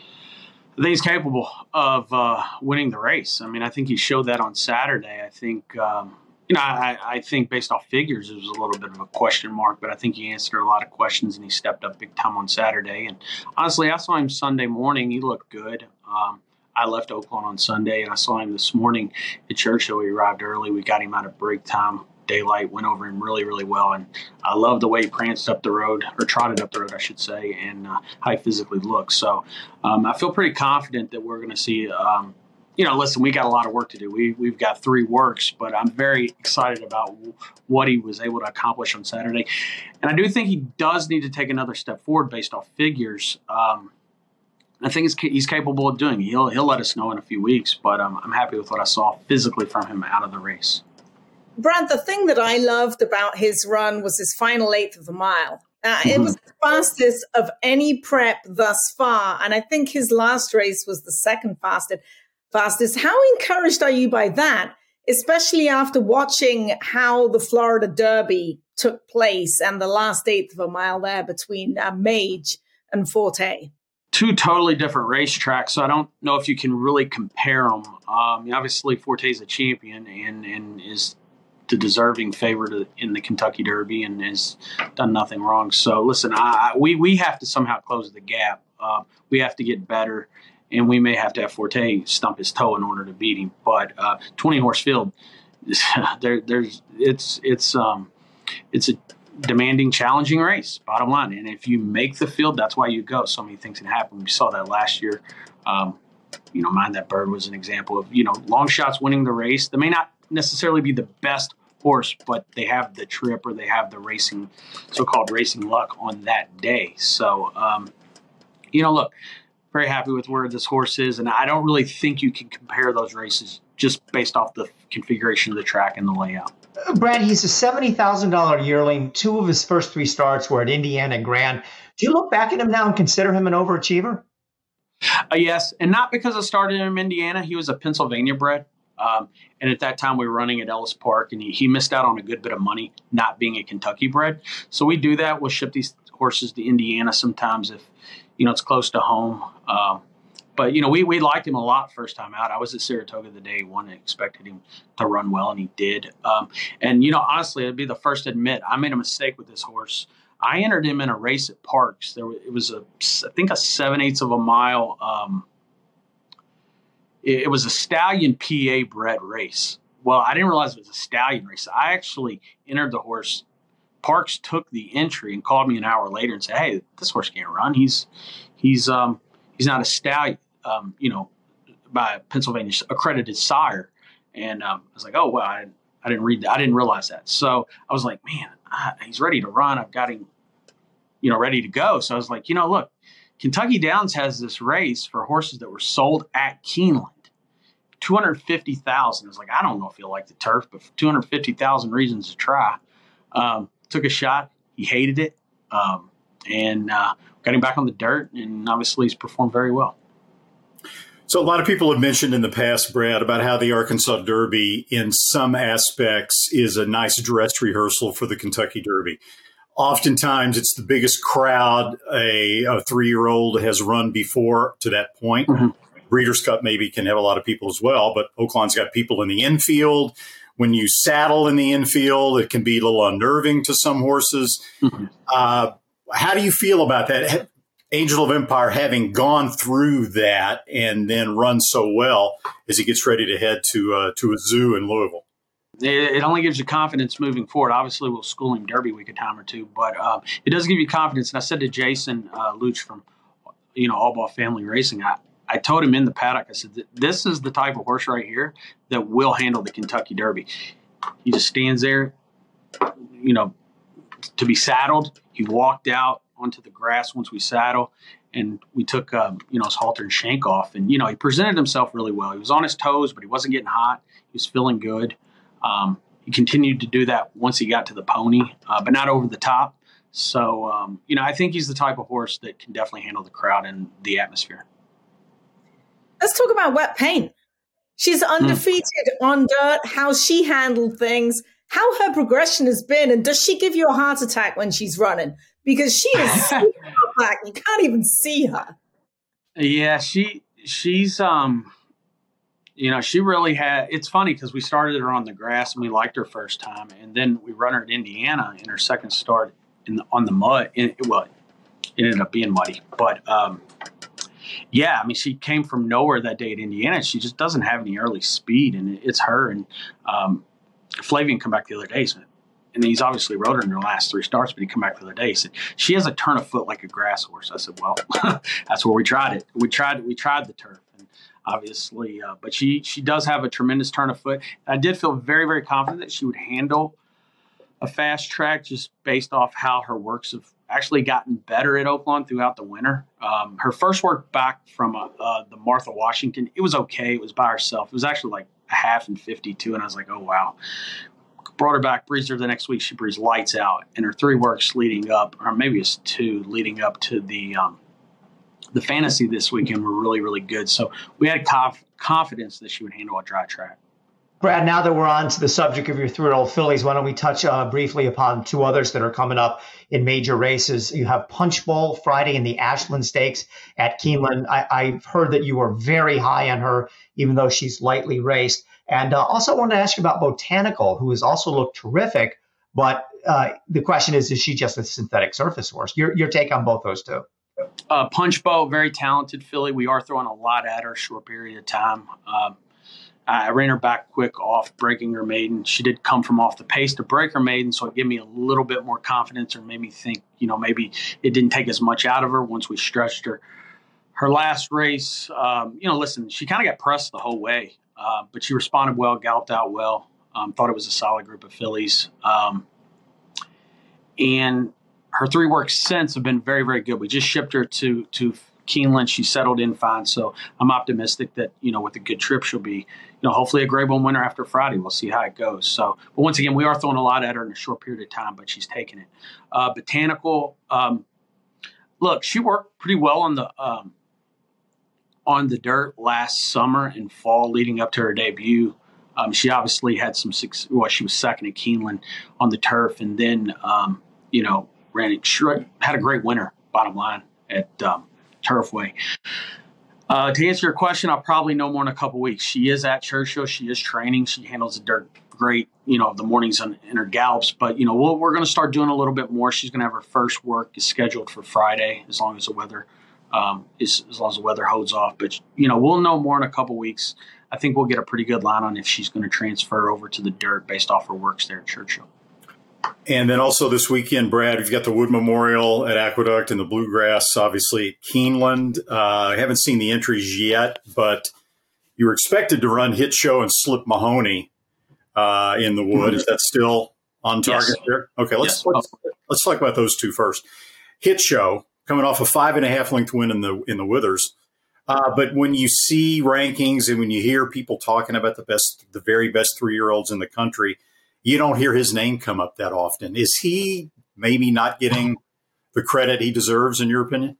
think he's capable of uh, winning the race. I mean, I think he showed that on Saturday. I think, um, you know, I, I think based off figures, it was a little bit of a question mark, but I think he answered a lot of questions and he stepped up big time on Saturday. And honestly, I saw him Sunday morning. He looked good. Um, I left Oakland on Sunday and I saw him this morning at Churchill. He arrived early. We got him out of break time. Daylight went over him really, really well, and I love the way he pranced up the road, or trotted up the road, I should say, and uh, how he physically looks. So um, I feel pretty confident that we're going to see. Um, you know, listen, we got a lot of work to do. We we've got three works, but I'm very excited about what he was able to accomplish on Saturday, and I do think he does need to take another step forward based off figures. Um, I think he's, he's capable of doing it. He'll he'll let us know in a few weeks, but um, I'm happy with what I saw physically from him out of the race. Brad, the thing that I loved about his run was his final eighth of a mile. Uh, mm-hmm. It was the fastest of any prep thus far, and I think his last race was the second fastest. How encouraged are you by that, especially after watching how the Florida Derby took place and the last eighth of a mile there between uh, Mage and Forte? Two totally different racetracks, so I don't know if you can really compare them. Um, obviously, Forte's a champion and, and is the deserving favorite in the Kentucky Derby and has done nothing wrong. So listen, I, we, we have to somehow close the gap. Uh, we have to get better, and we may have to have Forte stump his toe in order to beat him. But uh, twenty horse field, there, there's it's it's um it's a demanding, challenging race. Bottom line, and if you make the field, that's why you go. So many things can happen. We saw that last year. Um, you know, Mind That Bird was an example of you know long shots winning the race. They may not necessarily be the best horse, but they have the trip or they have the racing, so-called racing luck on that day. So, um, you know, look, very happy with where this horse is, and I don't really think you can compare those races just based off the configuration of the track and the layout. Brad, he's a seventy thousand dollars yearling. Two of his first three starts were at Indiana Grand. Do you look back at him now and consider him an overachiever? Uh, yes, and not because I started him in Indiana. He was a Pennsylvania bred. Um, and at that time we were running at Ellis Park, and he, he missed out on a good bit of money not being a Kentucky bred. So we do that. We'll ship these horses to Indiana sometimes if, you know, it's close to home. Um, but, you know, we, we liked him a lot first time out. I was at Saratoga the day one and expected him to run well, and he did. Um, and, you know, honestly, I'd be the first to admit I made a mistake with this horse. I entered him in a race at Parks. There was, It was, a, I think, a seven-eighths of a mile um it was a stallion P A bred race. Well, I didn't realize it was a stallion race. I actually entered the horse. Parks took the entry and called me an hour later and said, "Hey, this horse can't run. He's, he's, um, he's not a stallion, um, you know, by a Pennsylvania accredited sire." And um, I was like, "Oh well, I, I didn't read that. I didn't realize that." So I was like, "Man, I, he's ready to run. I've got him, you know, ready to go." So I was like, "You know, look, Kentucky Downs has this race for horses that were sold at Keeneland." two hundred fifty thousand. It's like, I don't know if he'll like the turf, but two hundred fifty thousand reasons to try. Um, took a shot. He hated it. Um, and uh, got him back on the dirt, and obviously he's performed very well. So a lot of people have mentioned in the past, Brad, about how the Arkansas Derby in some aspects is a nice dress rehearsal for the Kentucky Derby. Oftentimes it's the biggest crowd a, a three-year-old has run before to that point. Mm-hmm. Breeders' Cup maybe can have a lot of people as well, but Oaklawn's got people in the infield. When you saddle in the infield, it can be a little unnerving to some horses. Mm-hmm. Uh, how do you feel about that? Angel of Empire, having gone through that and then run so well, as he gets ready to head to uh, to a zoo in Louisville. It only gives you confidence moving forward. Obviously, we'll school him Derby Week a time or two, but um, it does give you confidence. And I said to Jason uh, Luch from, you know, All Ball Family Racing, I, I told him in the paddock, I said, this is the type of horse right here that will handle the Kentucky Derby. He just stands there, you know, to be saddled. He walked out onto the grass once we saddle, and we took, um, you know, his halter and shank off. And, you know, he presented himself really well. He was on his toes, but he wasn't getting hot. He was feeling good. Um, he continued to do that once he got to the pony, uh, but not over the top. So, um, you know, I think he's the type of horse that can definitely handle the crowd and the atmosphere. Let's talk about Wet Paint. She's undefeated mm. on dirt, how she handled things, how her progression has been, and does she give you a heart attack when she's running? Because she is super black. You can't even see her. Yeah, she she's... um. You know, she really had, it's funny because we started her on the grass and we liked her first time. And then we run her at Indiana in her second start in the, on the mud. And, well, it ended up being muddy. But, um, yeah, I mean, she came from nowhere that day at Indiana. She just doesn't have any early speed, and it's her. And um, Flavien come back the other day, and he's obviously rode her in her last three starts, but he come back the other day. He said, she has a turn of foot like a grass horse. I said, well, that's where we tried it. We tried We tried the turf. Obviously, uh, but she she does have a tremendous turn of foot. I did feel very, very confident that she would handle a fast track just based off how her works have actually gotten better at Oaklawn throughout the winter. Um, her first work back from uh, uh, the Martha Washington, it was okay. It was by herself. It was actually like a half and fifty-two, and I was like, oh, wow. Brought her back, breezed her the next week. She breezed lights out, and her three works leading up, or maybe it's two, leading up to the um, – the Fantasy this weekend were really, really good. So we had conf- confidence that she would handle a dry track. Brad, now that we're on to the subject of your three-year-old fillies, why don't we touch uh, briefly upon two others that are coming up in major races. You have Punch Bowl Friday in the Ashland Stakes at Keeneland. I- I've heard that you were very high on her, even though she's lightly raced. And uh, also wanted to ask you about Botanical, who has also looked terrific. But uh, the question is, is she just a synthetic surface horse? Your, your take on both those two. Uh, Punch Bowl, very talented filly. We are throwing a lot at her short period of time. Um, I ran her back quick off breaking her maiden. She did come from off the pace to break her maiden, so it gave me a little bit more confidence, or made me think, you know, maybe it didn't take as much out of her once we stretched her. Her last race, um, you know, listen, she kind of got pressed the whole way, uh, but she responded well, galloped out well. Um, thought it was a solid group of fillies. Um, and... Her three works since have been very, very good. We just shipped her to to Keeneland. She settled in fine, so I'm optimistic that, you know, with a good trip, she'll be, you know, hopefully a Grade One winner after Friday. We'll see how it goes. So, but once again, we are throwing a lot at her in a short period of time, but she's taking it. Uh, Botanical, um, look, she worked pretty well on the um, on the dirt last summer and fall leading up to her debut. Um, she obviously had some success. Well, she was second at Keeneland on the turf, and then um, you know. Randy had a great winter, bottom line, at um, Turfway. Uh, to answer your question, I'll probably know more in a couple weeks. She is at Churchill. She is training. She handles the dirt great, you know, the mornings and her gallops. But, you know, we'll, we're going to start doing a little bit more. She's going to have her first work is scheduled for Friday, as long as the weather um, is as long as the weather holds off. But, you know, we'll know more in a couple weeks. I think we'll get a pretty good line on if she's going to transfer over to the dirt based off her works there at Churchill. And then also this weekend, Brad, we've got the Wood Memorial at Aqueduct and the Bluegrass, obviously, at Keeneland. Uh, I haven't seen the entries yet, but you were expected to run Hit Show and Slip Mahoney uh, in the Wood. Mm-hmm. Is that still on target there? Yes. Okay, let's, yes. let's let's talk about those two first. Hit Show, coming off a five-and-a-half-length win in the in the Withers. Uh, but when you see rankings and when you hear people talking about the best, the very best three-year-olds in the country, you don't hear his name come up that often. Is he maybe not getting the credit he deserves, in your opinion?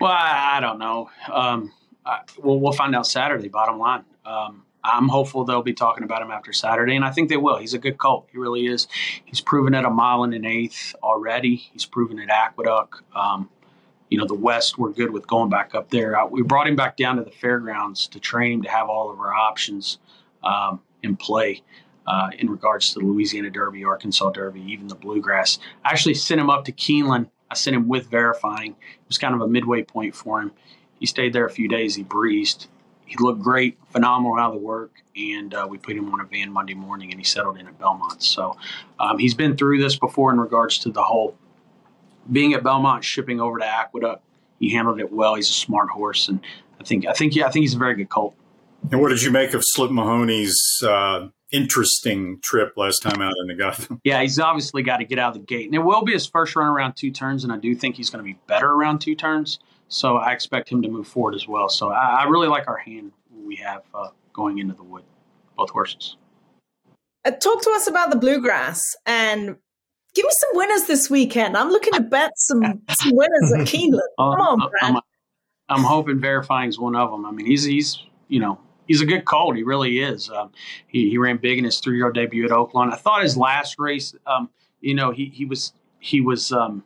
Well, I don't know. Um, I, well, we'll find out Saturday, bottom line. Um, I'm hopeful they'll be talking about him after Saturday, and I think they will. He's a good colt. He really is. He's proven at a mile and an eighth already. He's proven at Aqueduct. Um, you know, the West, we're good with going back up there. I, we brought him back down to the fairgrounds to train him to have all of our options um, in play. Uh, in regards to the Louisiana Derby, Arkansas Derby, even the Bluegrass. I actually sent him up to Keeneland I sent him with verifying. It was kind of a midway point for him. He stayed there a few days. He breezed. He looked great, phenomenal out of the work, and uh, we put him on a van Monday morning, and he settled in at Belmont. So um, he's been through this before in regards to the whole being at Belmont, shipping over to Aqueduct. He handled it well. He's a smart horse, and I think I think yeah, I think he's a very good colt. And what did you make of Slip Mahoney's uh, interesting trip last time out in the Gotham? Yeah, he's obviously got to get out of the gate, and it will be his first run around two turns, and I do think he's going to be better around two turns. So I expect him to move forward as well. So I, I really like our hand we have uh, going into the wood, both horses. Uh, talk to us about the Bluegrass and give me some winners this weekend. I'm looking to bet some, some winners at Keeneland. Come on, Brad. I'm, I'm, I'm hoping verifying's one of them. I mean, he's he's you know he's a good colt. He really is. Um, he he ran big in his three-year-old debut at Oaklawn. I thought his last race, um, you know, he he was he was. Um,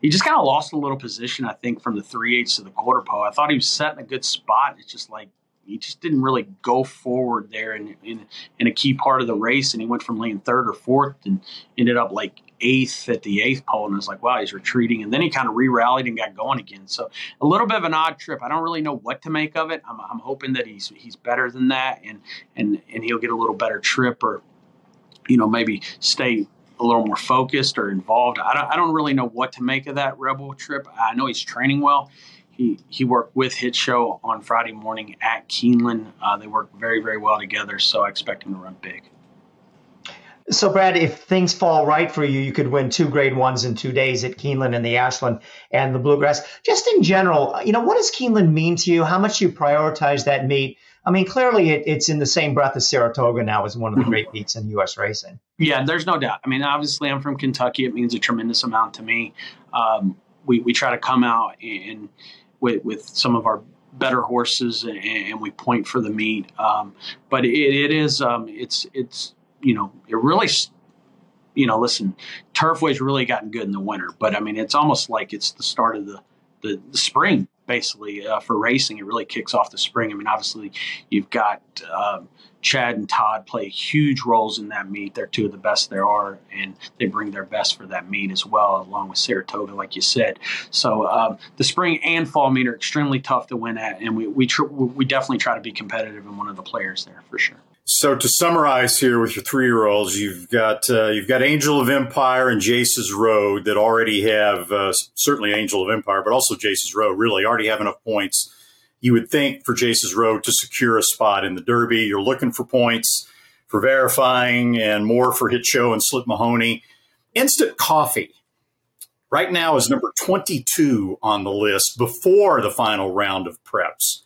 He just kind of lost a little position, I think, from the three-eighths to the quarter pole. I thought he was set in a good spot. It's just like he just didn't really go forward there in, in, in a key part of the race, and he went from laying third or fourth and ended up like eighth at the eighth pole, and I was like, wow, he's retreating. And then he kind of re-rallied and got going again. So a little bit of an odd trip. I don't really know what to make of it. I'm, I'm hoping that he's he's better than that, and, and, and he'll get a little better trip or, you know, maybe stay – a little more focused or involved. I don't, I don't really know what to make of that Rebel trip. I know he's training well. He he worked with Hit Show on Friday morning at Keeneland. Uh, they work very, very well together, so I expect him to run big. So, Brad, if things fall right for you, you could win two grade ones in two days at Keeneland and the Ashland and the Bluegrass. Just in general, you know, what does Keeneland mean to you? How much do you prioritize that meet? I mean, clearly it, it's in the same breath as Saratoga now as one of the great meets in U S racing. Yeah, there's no doubt. I mean, obviously I'm from Kentucky. It means a tremendous amount to me. Um, we, we try to come out and with, with some of our better horses and, and we point for the meet. Um, but it, it is, um, it's, it's, you know, it really, you know, listen, Turfway's really gotten good in the winter, but I mean, it's almost like it's the start of the, the, the spring. Basically, uh, for racing, it really kicks off the spring. I mean, obviously, you've got um, Chad and Todd play huge roles in that meet. They're two of the best there are, and they bring their best for that meet as well, along with Saratoga, like you said. So um, the spring and fall meet are extremely tough to win at, and we we, tr- we definitely try to be competitive in one of the players there for sure. So to summarize here with your three-year-olds, you've got uh, you've got Angel of Empire and Jace's Road that already have uh, certainly Angel of Empire, but also Jace's Road really already have enough points. You would think for Jace's Road to secure a spot in the Derby. You're looking for points for verifying and more for Hit Show and Slip Mahoney. Instant Coffee right now is number twenty-two on the list before the final round of preps.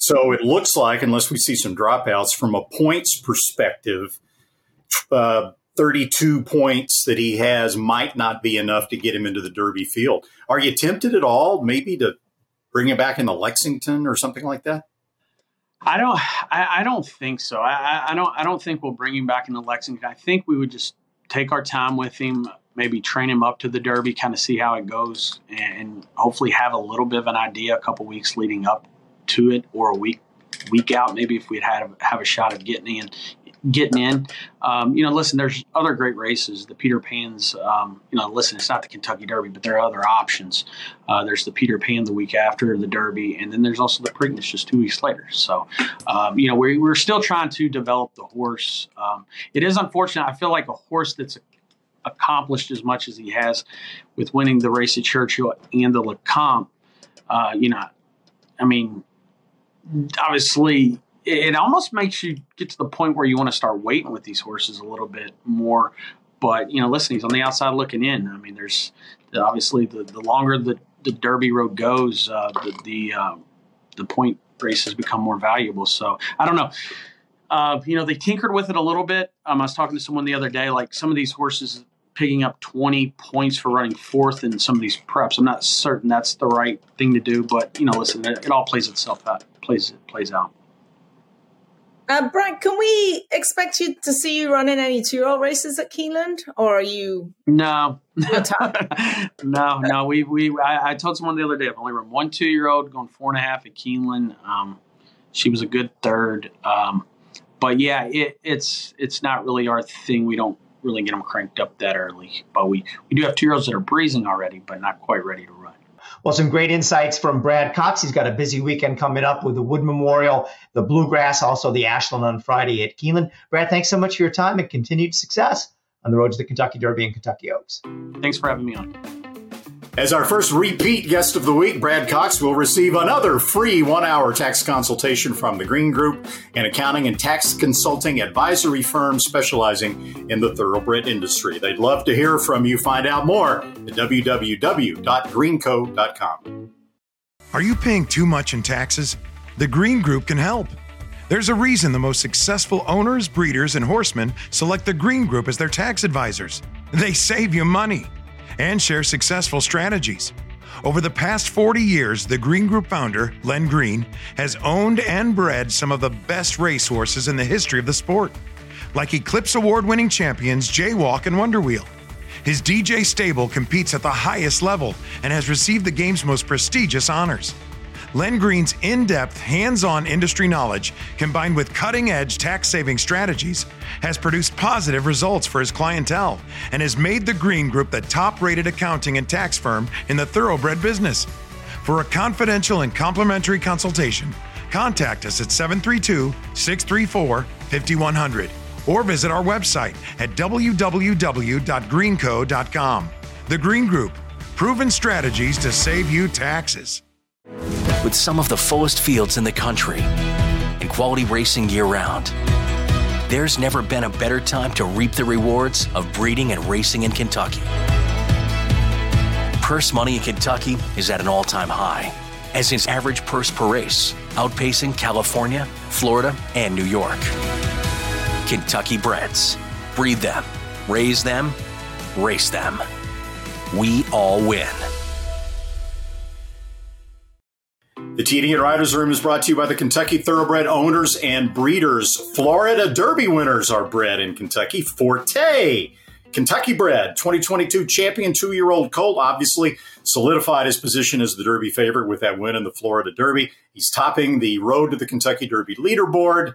So it looks like, unless we see some dropouts, from a points perspective, uh, thirty-two points that he has might not be enough to get him into the Derby field. Are you tempted at all maybe to bring him back into Lexington or something like that? I don't I, I don't think so. I, I don't I don't think we'll bring him back into Lexington. I think we would just take our time with him, maybe train him up to the Derby, kind of see how it goes, and hopefully have a little bit of an idea a couple weeks leading up to it, or a week week out maybe if we'd had a, have a shot of getting in getting in um you know listen there's other great races, the Peter Pan's, um you know listen it's not the Kentucky Derby, but there are other options. Uh there's the Peter Pan the week after the Derby, and then there's also the Preakness just two weeks later. So um you know we, we're still trying to develop the horse. Um it is unfortunate. I feel like a horse that's accomplished as much as he has with winning the race at Churchill and the LeCompte, uh you know I mean, obviously, it almost makes you get to the point where you want to start waiting with these horses a little bit more. But, you know, listen, he's on the outside looking in. I mean, there's obviously the, the longer the, the Derby road goes, uh, the the, um, the point races become more valuable. So I don't know. Uh, you know, they tinkered with it a little bit. Um, I was talking to someone the other day, like some of these horses picking up twenty points for running fourth in some of these preps. I'm not certain that's the right thing to do, but you know, listen, it, it all plays itself out. Plays it plays out. Uh, Brad, can we expect you to see you running any two-year-old races at Keeneland, or are you? No, no, no. We we I, I told someone the other day I've only run one two-year-old, going four and a half at Keeneland. Um, she was a good third, um, but yeah, it, it's it's not really our thing. We don't. really get them cranked up that early. But we, we do have two-year-olds that are breezing already, but not quite ready to run. Well, some great insights from Brad Cox. He's got a busy weekend coming up with the Wood Memorial, the Bluegrass, also the Ashland on Friday at Keeneland. Brad, thanks so much for your time and continued success on the road to the Kentucky Derby and Kentucky Oaks. Thanks for having me on. As our first repeat guest of the week, Brad Cox will receive another free one-hour tax consultation from the Green Group, an accounting and tax consulting advisory firm specializing in the thoroughbred industry. They'd love to hear from you. Find out more at w w w dot green co dot com. Are you paying too much in taxes? The Green Group can help. There's a reason the most successful owners, breeders, and horsemen select the Green Group as their tax advisors. They save you money and share successful strategies. Over the past forty years, the Green Group founder, Len Green, has owned and bred some of the best racehorses in the history of the sport, like Eclipse award-winning champions Jaywalk and Wonder Wheel. His D J stable competes at the highest level and has received the game's most prestigious honors. Len Green's in-depth, hands-on industry knowledge, combined with cutting-edge tax-saving strategies, has produced positive results for his clientele and has made the Green Group the top-rated accounting and tax firm in the thoroughbred business. For a confidential and complimentary consultation, contact us at seven three two, six three four, five one zero zero or visit our website at w w w dot green co dot com. The Green Group, proven strategies to save you taxes. With some of the fullest fields in the country and quality racing year-round, there's never been a better time to reap the rewards of breeding and racing in Kentucky. Purse money in Kentucky is at an all-time high, as is average purse per race, outpacing California, Florida, and New York. Kentucky breds. Breed them. Raise them. Race them. We all win. The T D and Riders Room is brought to you by the Kentucky Thoroughbred Owners and Breeders. Florida Derby winners are bred in Kentucky. Forte, Kentucky bred, twenty twenty-two champion two-year-old colt, obviously solidified his position as the Derby favorite with that win in the Florida Derby. He's topping the Road to the Kentucky Derby leaderboard.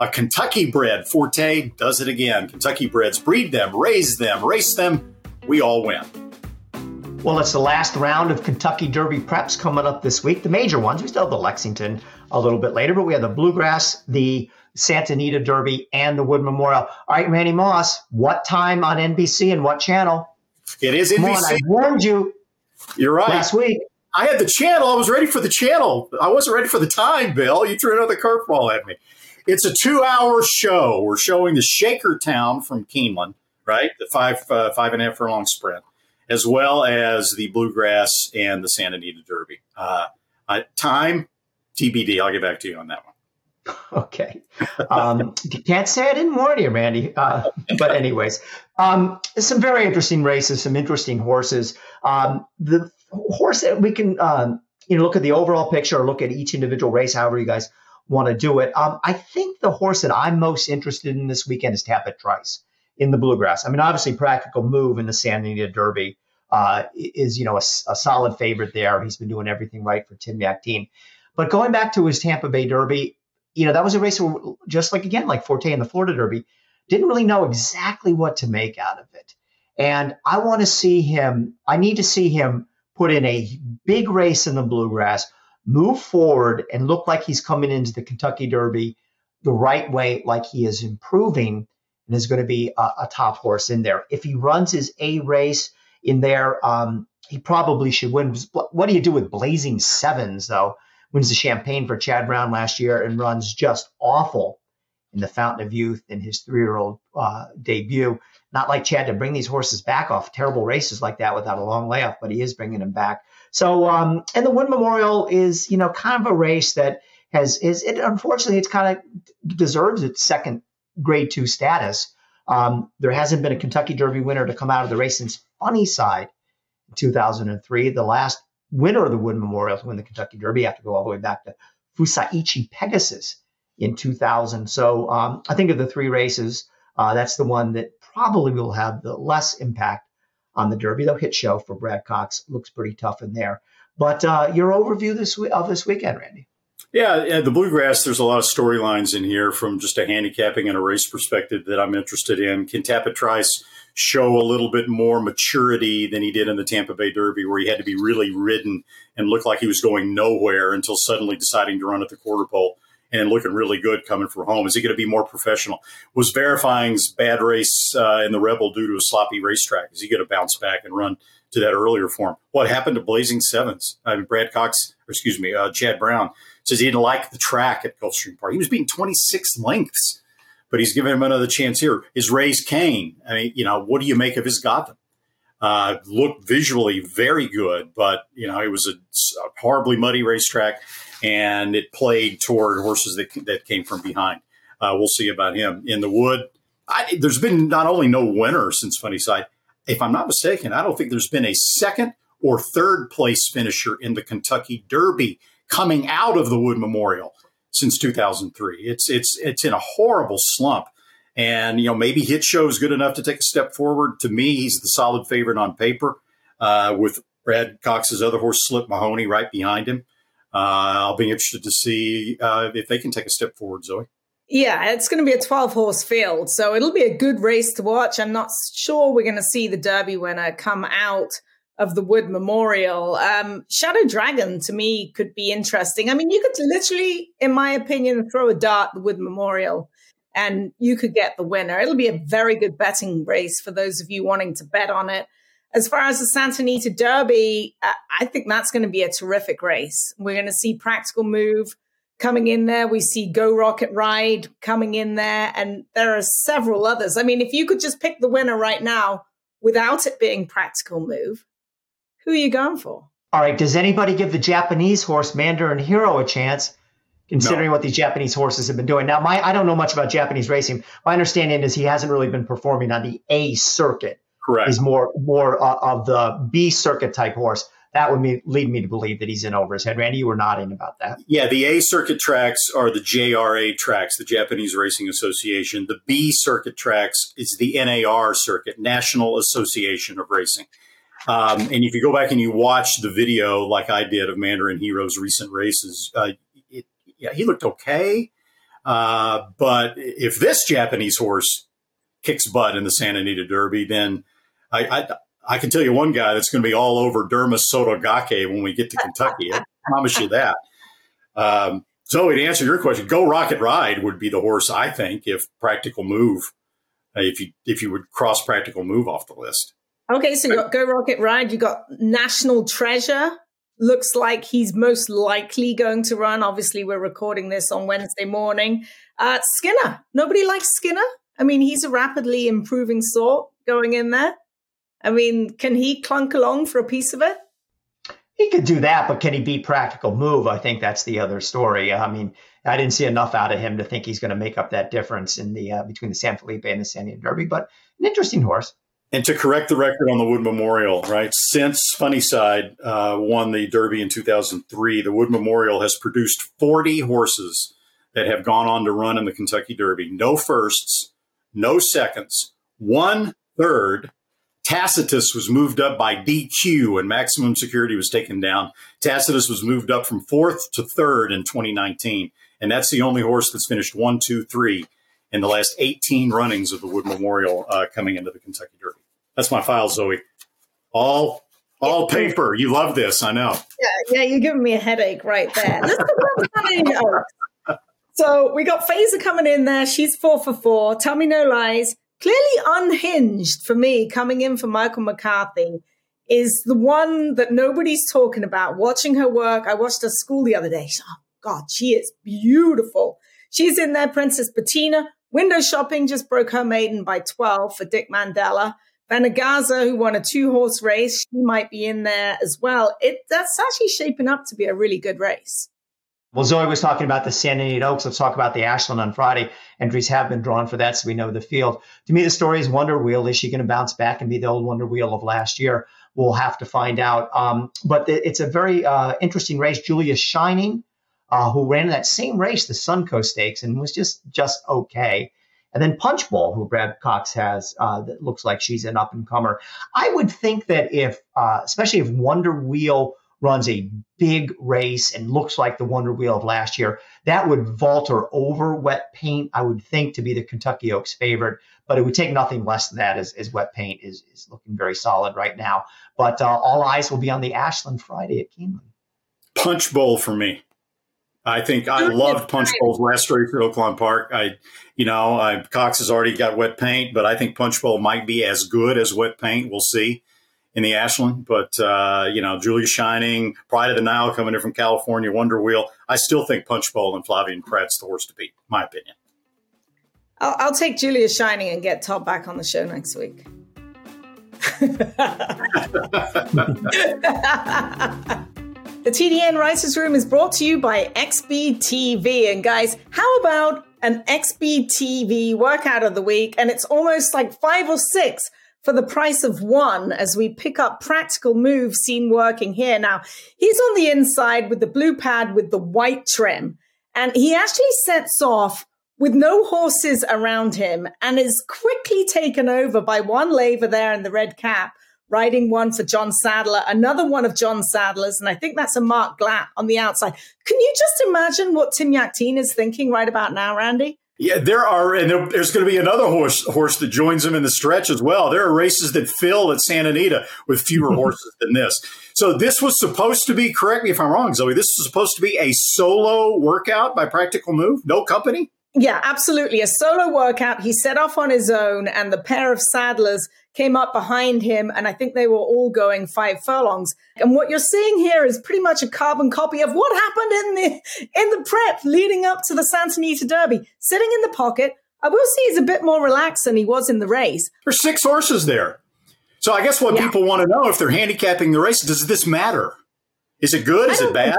A Kentucky bred Forte does it again. Kentucky breds breed them, raise them, race them. We all win. Well, it's the last round of Kentucky Derby preps coming up this week, the major ones. We still have the Lexington a little bit later, but we have the Bluegrass, the Santa Anita Derby, and the Wood Memorial. All right, Randy Moss, what time on N B C and what channel? It is N B C. Come on, I warned you. You're right. Last week. I had the channel. I was ready for the channel. I wasn't ready for the time, Bill. You threw another curveball at me. It's a two-hour show. We're showing the Shakertown from Keeneland, right? The five, uh, five and a half furlong sprint, as well as the Bluegrass and the Santa Anita Derby. Uh, uh, time, T B D. I'll get back to you on that one. Okay. Um, can't say I didn't warn you, Randy. Uh, but anyways, um, some very interesting races, some interesting horses. Um, the horse that we can um, you know, look at the overall picture or look at each individual race, however you guys want to do it. Um, I think the horse that I'm most interested in this weekend is Tapit Trice in the Bluegrass. I mean, obviously, Practical Move in the Santa Anita Derby uh, is, you know, a, a solid favorite there. He's been doing everything right for Tim McTeen. But going back to his Tampa Bay Derby, you know, that was a race where, just like, again, like Forte in the Florida Derby, didn't really know exactly what to make out of it. And I want to see him, I need to see him put in a big race in the Bluegrass, move forward, and look like he's coming into the Kentucky Derby the right way, like he is improving, and is going to be a, a top horse in there. If he runs his A race in there, um, he probably should win. What do you do with Blazing Sevens, though? Wins the Champagne for Chad Brown last year and runs just awful in the Fountain of Youth in his three-year-old uh, debut. Not like Chad to bring these horses back off terrible races like that without a long layoff, but he is bringing them back. So, um, and the Wood Memorial is, you know, kind of a race that has, is it unfortunately, it's kind of deserves its second grade two status. Um, there hasn't been a Kentucky Derby winner to come out of the race since Sunnyside in two thousand three. The last winner of the Wood Memorial to win the Kentucky Derby, you have to go all the way back to Fusaichi Pegasus in two thousand. So um, I think of the three races, uh, that's the one that probably will have the less impact on the Derby. Though hit show for Brad Cox looks pretty tough in there. But uh, your overview this we- of this weekend, Randy. Yeah, yeah, the Bluegrass, there's a lot of storylines in here from just a handicapping and a race perspective that I'm interested in. Can Tapit Trice show a little bit more maturity than he did in the Tampa Bay Derby, where he had to be really ridden and looked like he was going nowhere until suddenly deciding to run at the quarter pole and looking really good coming from home? Is he going to be more professional? Was Verifying's bad race uh, in the Rebel due to a sloppy racetrack? Is he going to bounce back and run to that earlier form? What happened to Blazing Sevens? I mean, Brad Cox, or excuse me, uh, Chad Brown says he didn't like the track at Gulfstream Park. He was beating twenty-six lengths, but he's giving him another chance here. Is Ray's Kane? I mean, you know, what do you make of his Gotham? Uh, looked visually very good, but, you know, it was a, a horribly muddy racetrack, and it played toward horses that that came from behind. Uh, we'll see about him. In the Wood, I, there's been not only no winner since Sunnyside, if I'm not mistaken, I don't think there's been a second or third place finisher in the Kentucky Derby coming out of the Wood Memorial since two thousand three. It's it's it's in a horrible slump. And, you know, maybe Hit Show is good enough to take a step forward. To me, he's the solid favorite on paper, uh, with Brad Cox's other horse, Slip Mahoney, right behind him. Uh, I'll be interested to see uh, if they can take a step forward, Zoe. Yeah, it's going to be a twelve-horse field, so it'll be a good race to watch. I'm not sure we're going to see the Derby winner come out of the Wood Memorial. Um, Shadow Dragon, to me, could be interesting. I mean, you could literally, in my opinion, throw a dart at the Wood Memorial, and you could get the winner. It'll be a very good betting race for those of you wanting to bet on it. As far as the Santa Anita Derby, I think that's going to be a terrific race. We're going to see Practical Move coming in there. We see Go Rocket Ride coming in there. And there are several others. I mean, if you could just pick the winner right now without it being Practical Move, who are you going for? All right. Does anybody give the Japanese horse Mandarin Hero a chance? Considering no. what these Japanese horses have been doing. Now, my I don't know much about Japanese racing. My understanding is he hasn't really been performing on the A circuit. Correct. He's more more uh, of the B circuit type horse. That would me, lead me to believe that he's in over his head. Randy, you were nodding about that. Yeah, the A circuit tracks are the J R A tracks, the Japanese Racing Association. The B circuit tracks is the N A R circuit, National Association of Racing. Um, and if you go back and you watch the video like I did of Mandarin Hero's recent races, uh, yeah, he looked okay, uh, but if this Japanese horse kicks butt in the Santa Anita Derby, then I I, I can tell you one guy that's going to be all over Derma Sotogake when we get to Kentucky. I promise you that. Um, Zoe, to answer your question, Go Rocket Ride would be the horse, I think, if Practical Move, uh, if you if you would cross Practical Move off the list. Okay, so you got Go Rocket Ride. You got National Treasure. Looks like he's most likely going to run. Obviously, we're recording this on Wednesday morning. Uh, Skinner. Nobody likes Skinner. I mean, he's a rapidly improving sort going in there. I mean, can he clunk along for a piece of it? He could do that, but can he beat Practical Move? I think that's the other story. I mean, I didn't see enough out of him to think he's going to make up that difference in the uh, between the San Felipe and the Santa Anita Derby, but an interesting horse. And to correct the record on the Wood Memorial, right, since Sunnyside uh, won the Derby in two thousand three, the Wood Memorial has produced forty horses that have gone on to run in the Kentucky Derby. No firsts, no seconds, one third. Tacitus was moved up by D Q and Maximum Security was taken down. Tacitus was moved up from fourth to third in twenty nineteen. And that's the only horse that's finished one, two, three in the last eighteen runnings of the Wood Memorial uh, coming into the Kentucky Derby. That's my file, Zoe. All all yeah. paper. You love this, I know. Yeah, yeah, you're giving me a headache right there. Let's talk about Tommy No. So we got Phaser coming in there. She's four for four. Tell Me No Lies. Clearly Unhinged for me, coming in for Michael McCarthy, is the one that nobody's talking about. Watching her work. I watched her school the other day. Oh, God, she is beautiful. She's in there. Princess Bettina. Window Shopping just broke her maiden by twelve for Dick Mandela. Vanagaza, who won a two-horse race, she might be in there as well. It That's actually shaping up to be a really good race. Well, Zoe was talking about the Santa Anita Oaks. Let's talk about the Ashland on Friday. Entries have been drawn for that, so we know the field. To me, the story is Wonder Wheel. Is she going to bounce back and be the old Wonder Wheel of last year? We'll have to find out. Um, but the, it's a very uh, interesting race. Julia Shining, Uh, who ran that same race, the Suncoast Stakes, and was just just okay. And then Punch Bowl, who Brad Cox has, uh, that looks like she's an up-and-comer. I would think that if, uh, especially if Wonder Wheel runs a big race and looks like the Wonder Wheel of last year, that would vaulter over Wet Paint, I would think, to be the Kentucky Oaks favorite. But it would take nothing less than that, as, as Wet Paint is, is looking very solid right now. But uh, all eyes will be on the Ashland Friday at Keeneland. Punch bowl for me. I think I loved Punch Bowl's last race at Oaklawn Park. I, you know, I, Cox has already got Wet Paint, but I think Punch Bowl might be as good as Wet Paint. We'll see in the Ashland. But, uh, you know, Julia Shining, Pride of the Nile coming in from California, Wonder Wheel. I still think Punch Bowl and Flavien Prat's the horse to beat, my opinion. I'll, I'll take Julia Shining and get Todd back on the show next week. The T D N Writers Room is brought to you by X B T V. And guys, how about an X B T V workout of the week? And it's almost like five or six for the price of one as we pick up practical moves seen working here. Now, he's on the inside with the blue pad with the white trim. And he actually sets off with no horses around him and is quickly taken over by one laver there in the red cap, riding one for John Sadler, another one of John Sadler's, and I think that's a Mark Glatt on the outside. Can you just imagine what Tim Yakteen is thinking right about now, Randy? Yeah, there are, and there, there's going to be another horse horse that joins him in the stretch as well. There are races that fill at Santa Anita with fewer horses than this. So this was supposed to be, correct me if I'm wrong, Zoe, this was supposed to be a solo workout by Practical Move, no company? Yeah, absolutely. A solo workout. He set off on his own, and the pair of Saddlers came up behind him, and I think they were all going five furlongs. And what you're seeing here is pretty much a carbon copy of what happened in the in the prep leading up to the Santa Anita Derby. Sitting in the pocket, I will say he's a bit more relaxed than he was in the race. There's six horses there. So I guess what yeah. people want to know, if they're handicapping the race, does this matter? Is it good? Is it bad?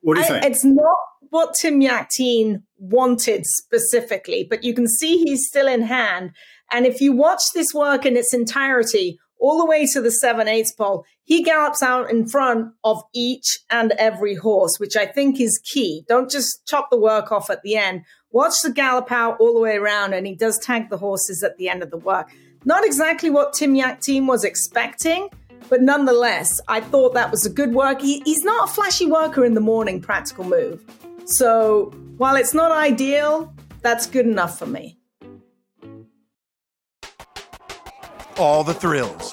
What do you I, think? It's not what Tim Yakteen wanted specifically, but you can see he's still in hand. And if you watch this work in its entirety, all the way to the seven eighths pole, he gallops out in front of each and every horse, which I think is key. Don't just chop the work off at the end. Watch the gallop out all the way around, and he does tag the horses at the end of the work. Not exactly what Tim Yakteen was expecting, but nonetheless, I thought that was a good work. He, he's not a flashy worker in the morning, Practical Move. So while it's not ideal, that's good enough for me. All the thrills.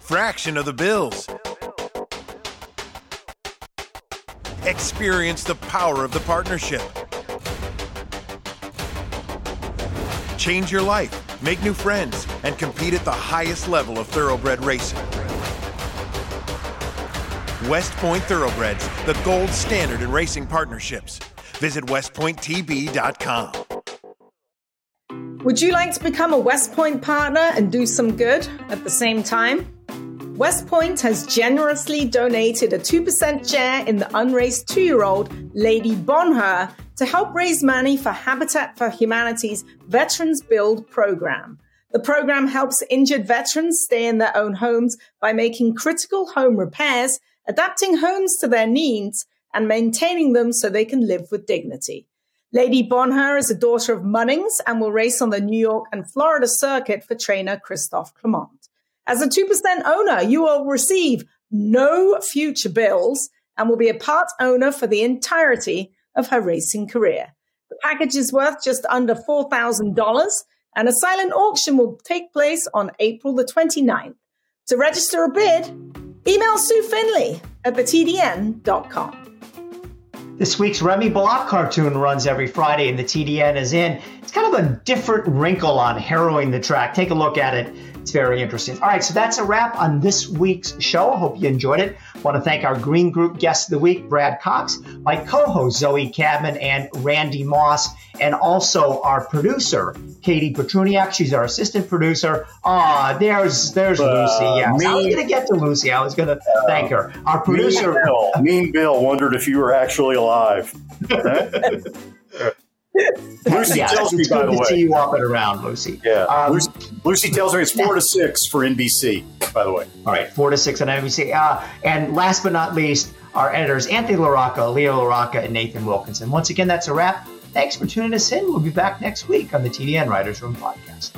Fraction of the bills. Experience the power of the partnership. Change your life, make new friends, and compete at the highest level of thoroughbred racing. West Point Thoroughbreds, the gold standard in racing partnerships. Visit west point t b dot com. Would you like to become a West Point partner and do some good at the same time? West Point has generously donated a two percent share in the unraced two-year-old Lady Bonheur to help raise money for Habitat for Humanity's Veterans Build program. The program helps injured veterans stay in their own homes by making critical home repairs, adapting homes to their needs, and maintaining them so they can live with dignity. Lady Bonheur is a daughter of Munnings and will race on the New York and Florida circuit for trainer Christophe Clement. As a two percent owner, you will receive no future bills and will be a part owner for the entirety of her racing career. The package is worth just under four thousand dollars, and a silent auction will take place on April the twenty-ninth. To register a bid, email Sue Finley at the t d n dot com. This week's Remy Block cartoon runs every Friday, and the T D N is in. It's kind of a different wrinkle on harrowing the track. Take a look at it. It's very interesting. All right, so that's a wrap on this week's show. I hope you enjoyed it. I want to thank our Green Group guest of the week, Brad Cox, my co-host, Zoe Cadman and Randy Moss, and also our producer, Katie Petruniak. She's our assistant producer. Ah, there's there's uh, Lucy. Yes. Mean, I was going to get to Lucy. I was going to uh, thank her. Our producer, Mean Bill, mean Bill, wondered if you were actually alive. Lucy yeah, tells me, by the way. It's good to see you walking around, Lucy. Yeah. Um, Lucy, Lucy tells me it's four to six for N B C, by the way. All right, four to six on N B C. Uh, and last but not least, our editors, Anthony LaRocca, Leo LaRocca, and Nathan Wilkinson. Once again, that's a wrap. Thanks for tuning us in. We'll be back next week on the T D N Writers Room podcast.